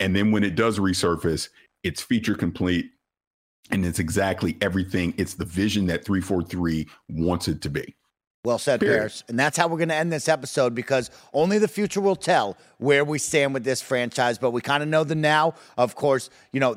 And then when it does resurface, it's feature complete. And it's exactly everything. It's the vision that 343 wants it to be. Well said, Bears. And that's how we're going to end this episode, because only the future will tell where we stand with this franchise. But we kind of know the now. Of course,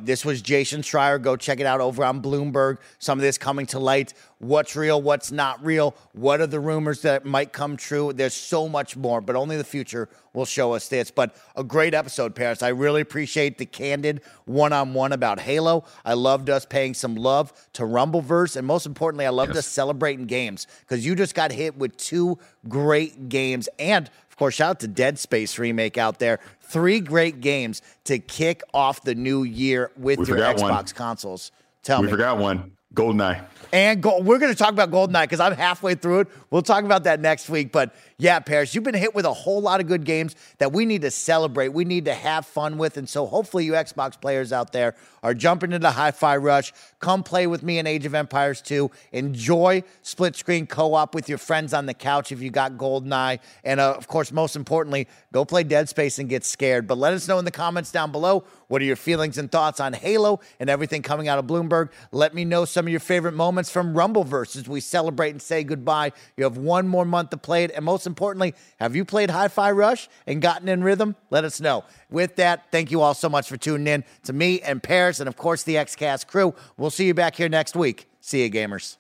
this was Jason Schreier. Go check it out over on Bloomberg. Some of this coming to light. What's real? What's not real? What are the rumors that might come true? There's so much more, but only the future will show us this. But a great episode, Paris. I really appreciate the candid one-on-one about Halo. I loved us paying some love to Rumbleverse, and most importantly, I loved us celebrating games, because you just got hit with two great games. And of course, shout out to Dead Space remake out there. Three great games to kick off the new year with your Xbox consoles. Tell me. We forgot one. GoldenEye. And we're going to talk about GoldenEye, because I'm halfway through it. We'll talk about that next week. But yeah, Paris, you've been hit with a whole lot of good games that we need to celebrate. We need to have fun with. And so hopefully you Xbox players out there are jumping into Hi-Fi Rush. Come play with me in Age of Empires 2. Enjoy split-screen co-op with your friends on the couch if you got GoldenEye. And, of course, most importantly, go play Dead Space and get scared. But let us know in the comments down below, what are your feelings and thoughts on Halo and everything coming out of Bloomberg? Let me know some of your favorite moments from Rumbleverse as we celebrate and say goodbye. You have one more month to play it. And most importantly, have you played Hi-Fi Rush and gotten in rhythm? Let us know. With that, thank you all so much for tuning in to me and Paris and, of course, the XCast crew. We'll see you back here next week. See you, gamers.